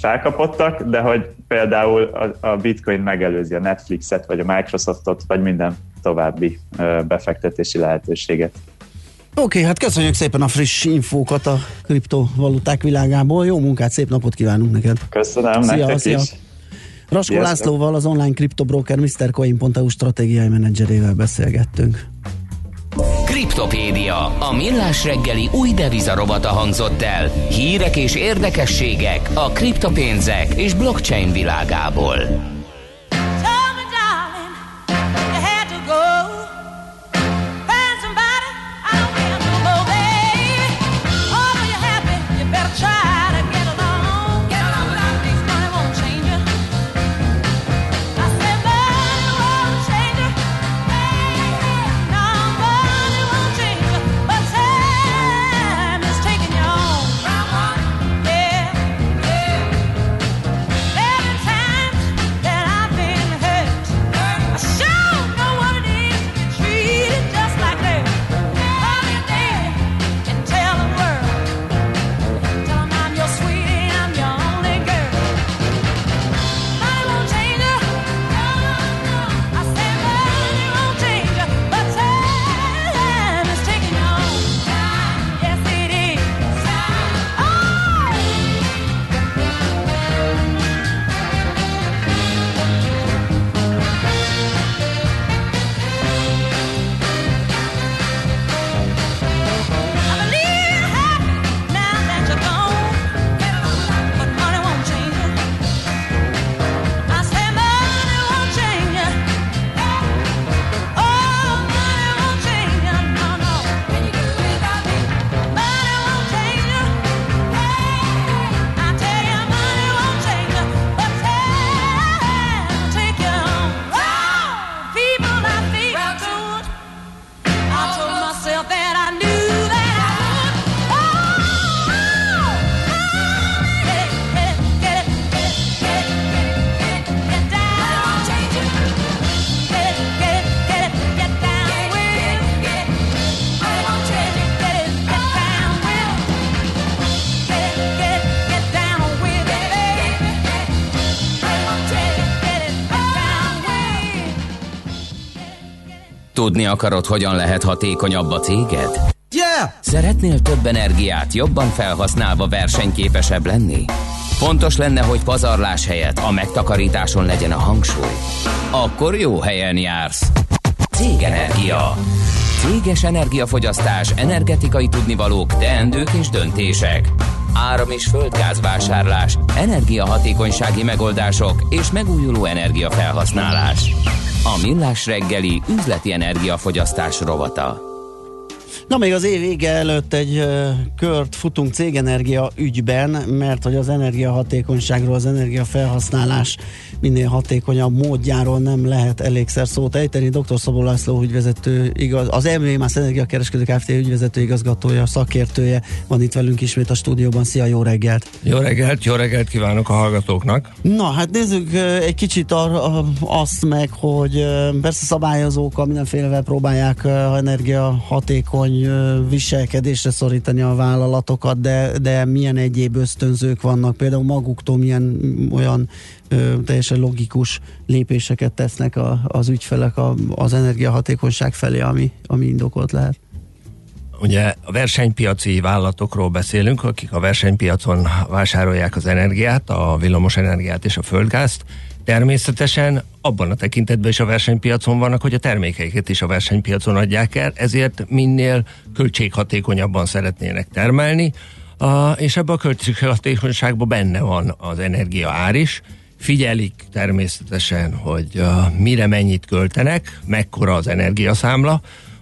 felkapottak, de hogy például a bitcoin megelőzi a Netflixet, vagy a Microsoftot, vagy minden további befektetési lehetőséget. Oké, hát köszönjük szépen a friss infókat a kriptovaluták világából. Jó munkát, szép napot kívánunk neked. Köszönöm, szia, nektek szia. Is. Racskó Lászlóval, az online kriptobroker MrCoin.eu stratégiai menedzserével beszélgettünk. Kriptopédia, a millás reggeli új devizarovata hangzott el. Hírek és érdekességek a kriptopénzek és blockchain világából. Tudni akarod, hogyan lehet hatékonyabb a céged? Yeah! Szeretnél több energiát jobban felhasználva versenyképesebb lenni? Fontos lenne, hogy pazarlás helyett a megtakarításon legyen a hangsúly. Akkor jó helyen jársz. Cégenergia. Céges energiafogyasztás, energetikai tudnivalók, teendők és döntések. Áram- és földgázvásárlás, energiahatékonysági megoldások és megújuló energiafelhasználás. A millás reggeli üzleti energiafogyasztás rovata. Na, még az év vége előtt egy kört futunk cégenergia ügyben, mert hogy az energiahatékonyságról, az energiafelhasználás minél hatékonyabb módjáról nem lehet elégszer szót ejteni. Dr. Szabó László ügyvezető, az Energiakereskedő Kft. Ügyvezető igazgatója, szakértője van itt velünk ismét a stúdióban. Szia, jó reggelt! Jó reggelt kívánok a hallgatóknak! Na, hát nézzük egy kicsit azt meg, hogy persze szabályozókkal mindenfélevel próbálják energiahatékony viselkedésre szorítani a vállalatokat, de milyen egyéb ösztönzők vannak? Például maguktól milyen olyan teljesen logikus lépéseket tesznek az ügyfelek az energiahatékonyság felé, ami indokolt lehet? Ugye a versenypiaci vállalatokról beszélünk, akik a versenypiacon vásárolják az energiát, a villamos energiát és a földgázt. Természetesen abban a tekintetben is a versenypiacon vannak, hogy a termékeiket is a versenypiacon adják el, ezért minél költséghatékonyabban szeretnének termelni, és ebben a költséghatékonyságban benne van az energia ár is. Figyelik természetesen, hogy mire mennyit költenek, mekkora az energiaszámla.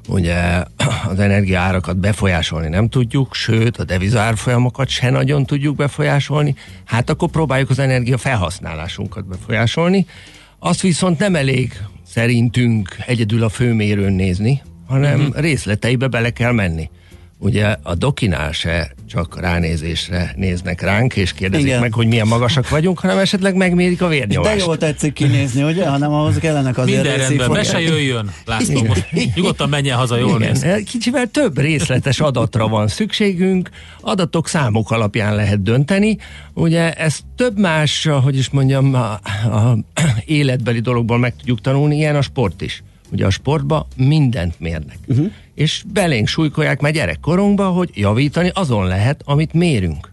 Ugye az energiaárakat befolyásolni nem tudjuk, sőt a devizárfolyamokat se nagyon tudjuk befolyásolni, hát akkor próbáljuk az energiafelhasználásunkat befolyásolni. Azt viszont nem elég szerintünk egyedül a főmérőn nézni, hanem részleteibe bele kell menni. Ugye a dokinál se csak ránézésre néznek ránk, és kérdezik meg, hogy milyen magasak vagyunk, hanem esetleg megmérik a vérnyomást. De jól tetszik kinézni, ugye? Hanem ahhoz kellenek azért. Minden rendben, be se jöjjön, László, most nyugodtan menjen haza, jól néz. Kicsivel több részletes adatra van szükségünk, adatok, számok alapján lehet dönteni. Ugye ez több más, hogy is mondjam, a életbeli dologból meg tudjuk tanulni, ilyen a sport is. Ugye a sportban mindent mérnek. És belénk súlykolják már gyerekkorunkba, hogy javítani azon lehet, amit mérünk.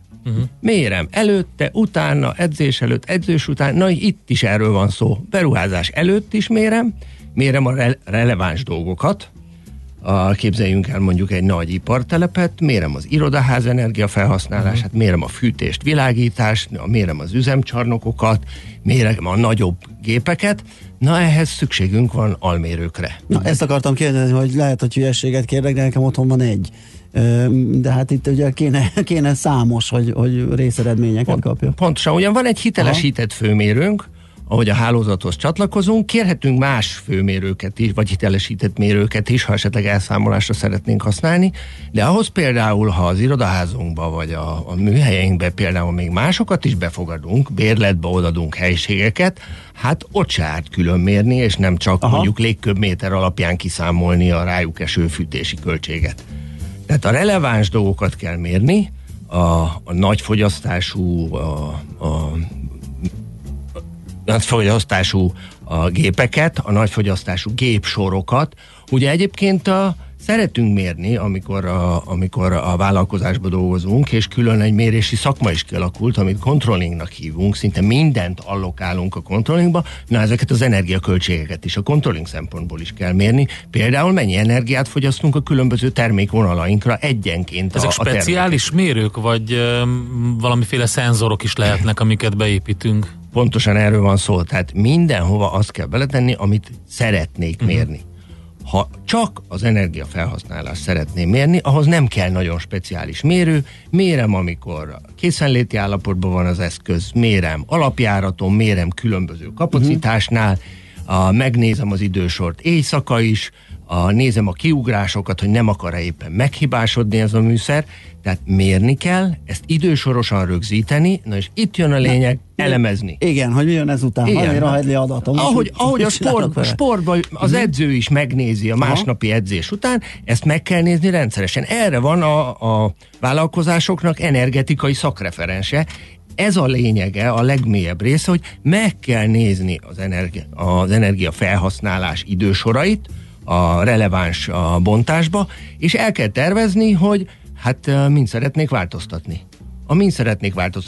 Mérem előtte, utána, edzés előtt, edzés után, na itt is erről van szó. Beruházás előtt is mérem a releváns dolgokat. Képzeljünk el mondjuk egy nagy ipartelepet, mérem az irodaház energiafelhasználását, mérem a fűtést, világítást, mérem az üzemcsarnokokat, mérem a nagyobb gépeket. Na, ehhez szükségünk van almérőkre. Na, ezt akartam kérdezni, hogy lehet, hogy hülyeséget kérlek, de nekem otthon van egy. De hát itt ugye kéne számos, hogy részeredményeket kapja. Pontosan, ugyan van egy hitelesített főmérőnk, ahogy a hálózathoz csatlakozunk, kérhetünk más főmérőket is, vagy hitelesített mérőket is, ha esetleg elszámolásra szeretnénk használni, de ahhoz például, ha az irodaházunkba, vagy a műhelyeinkbe például még másokat is befogadunk, bérletbe odadunk helyiségeket, hát ott se árt külön mérni, és nem csak mondjuk légköbméter alapján kiszámolni a rájuk eső fűtési költséget. Tehát a releváns dolgokat kell mérni, a nagy fogyasztású, nagyfogyasztású gépeket, a nagyfogyasztású gépsorokat. Ugye egyébként szeretünk mérni, amikor a vállalkozásba dolgozunk, és külön egy mérési szakma is kialakult, amit controllingnak hívunk, szinte mindent allokálunk a controllingba, na ezeket az energiaköltségeket is a controlling szempontból is kell mérni. Például mennyi energiát fogyasztunk a különböző termékvonalainkra egyenként. Ezek speciális mérők, vagy valamiféle szenzorok is lehetnek, amiket beépítünk? Pontosan erről van szó, tehát mindenhova azt kell beletenni, amit szeretnék mérni. Ha csak az energiafelhasználást szeretném mérni, ahhoz nem kell nagyon speciális mérő. Mérem, amikor készenléti állapotban van az eszköz, mérem alapjáraton, mérem különböző kapacitásnál, megnézem az idősort éjszaka is, nézem a kiugrásokat, hogy nem akar-e éppen meghibásodni ez a műszer, tehát mérni kell, ezt idősorosan rögzíteni, na és itt jön a lényeg, elemezni. Igen, hogy mi jön ezután, amire hagyni adatom. Ahogy a sportban az edző is megnézi a másnapi edzés után, ezt meg kell nézni rendszeresen. Erre van a vállalkozásoknak energetikai szakreferense. Ez a lényege, a legmélyebb része, hogy meg kell nézni az energiafelhasználás idősorait, a releváns bontásba, és el kell tervezni, hogy hát mind szeretnék változtatni.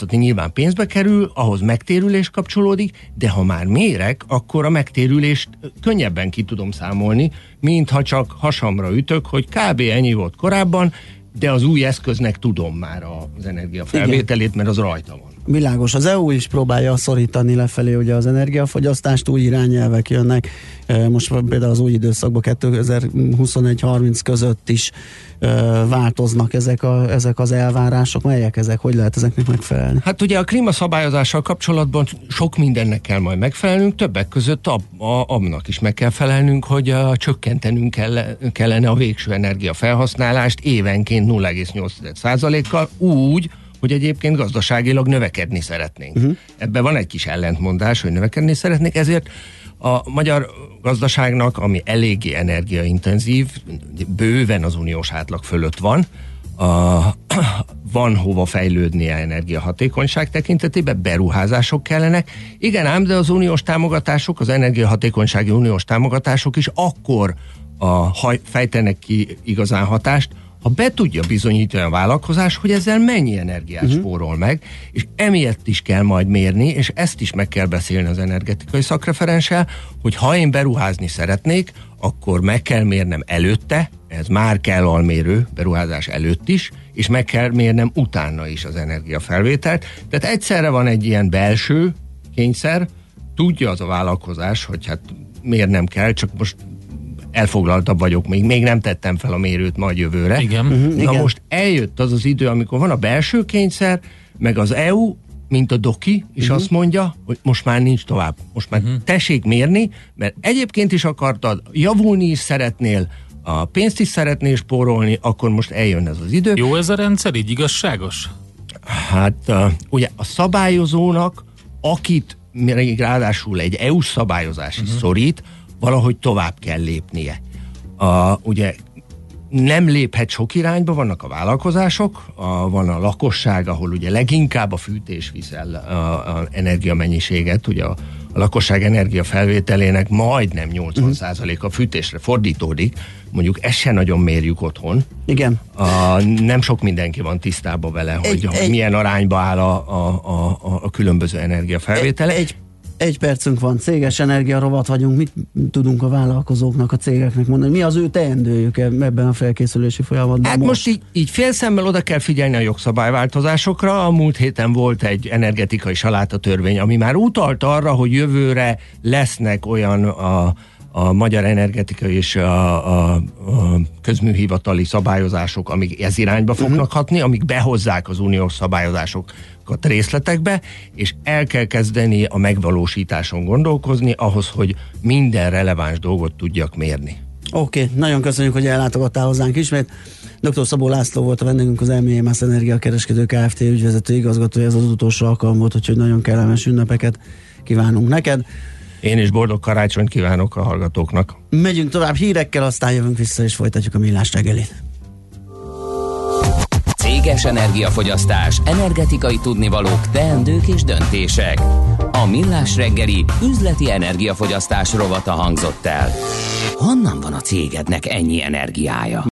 Nyilván pénzbe kerül, ahhoz megtérülés kapcsolódik, de ha már mérek, akkor a megtérülést könnyebben ki tudom számolni, mint ha csak hasamra ütök, hogy kb. Ennyi volt korábban, de az új eszköznek tudom már az energiafelvételét, mert az rajta van. Világos, az EU is próbálja szorítani lefelé ugye az energiafogyasztást, új irányelvek jönnek, most például az új időszakban 2021-30 között is változnak ezek az elvárások. Melyek ezek? Hogy lehet ezeknek megfelelni? Hát ugye a klímaszabályozással kapcsolatban sok mindennek kell majd megfelelnünk, többek között annak is meg kell felelnünk, hogy csökkentenünk kellene a végső energiafelhasználást évenként 0,8%-kal úgy, hogy egyébként gazdaságilag növekedni szeretnénk. Uh-huh. Ebben van egy kis ellentmondás, hogy növekedni szeretnénk, ezért a magyar gazdaságnak, ami eléggé energiaintenzív, bőven az uniós átlag fölött van, van hova fejlődnie energiahatékonyság tekintetében, beruházások kellenek. Igen ám, de az uniós támogatások, az energiahatékonysági uniós támogatások is akkor fejtenek ki igazán hatást, ha be tudja bizonyítani a vállalkozás, hogy ezzel mennyi energiát spórol meg, és emiatt is kell majd mérni, és ezt is meg kell beszélni az energetikai szakreferenssel, hogy ha én beruházni szeretnék, akkor meg kell mérnem előtte, ez már kell almérő beruházás előtt is, és meg kell mérnem utána is az energiafelvételt. Tehát egyszerre van egy ilyen belső kényszer, tudja az a vállalkozás, hogy hát miért nem kell, csak most elfoglaltabb vagyok, még nem tettem fel a mérőt majd jövőre. Igen. Most eljött az az idő, amikor van a belső kényszer, meg az EU, mint a doki, és azt mondja, hogy most már nincs tovább. Most már tessék mérni, mert egyébként is akartad, javulni is szeretnél, a pénzt is szeretnél spórolni, akkor most eljön ez az idő. Jó ez a rendszer, így igazságos? Hát ugye a szabályozónak, akit még ráadásul egy EU-s szabályozás is szorít, valahogy tovább kell lépnie. Ugye nem léphet sok irányba, vannak a vállalkozások, van a lakosság, ahol ugye leginkább a fűtés visz el a energiamennyiséget, ugye a lakosság energiafelvételének majdnem 80%-a fűtésre fordítódik, mondjuk ezt se nagyon mérjük otthon. Igen. Nem sok mindenki van tisztában vele, hogy milyen arányba áll a különböző energiafelvétele. Egy percünk van, céges energia rovat vagyunk, mit tudunk a vállalkozóknak, a cégeknek mondani? Mi az ő teendőjük ebben a felkészülési folyamatban? Hát most így félszemmel oda kell figyelni a jogszabályváltozásokra. A múlt héten volt egy energetikai salátatörvény, ami már utalt arra, hogy jövőre lesznek olyan a magyar energetikai és a közműhivatali szabályozások, amik ez irányba fognak hatni, amik behozzák az uniós szabályozásokat részletekbe, és el kell kezdeni a megvalósításon gondolkozni, ahhoz, hogy minden releváns dolgot tudjak mérni. Oké, nagyon köszönjük, hogy ellátogattál hozzánk ismét. Dr. Szabó László volt a vendégünk, az MMS Energiakereskedő Kft. Ügyvezető igazgatója, ez az utolsó alkalom volt, úgyhogy nagyon kellemes ünnepeket kívánunk neked. Én is boldog karácsonyt kívánok a hallgatóknak. Megyünk tovább hírekkel, aztán jövünk vissza és folytatjuk a Millás reggelit. Céges energiafogyasztás, energetikai tudnivalók, teendők és döntések. A Millás reggeli üzleti energiafogyasztás rovata hangzott el. Honnan van a cégednek ennyi energiája?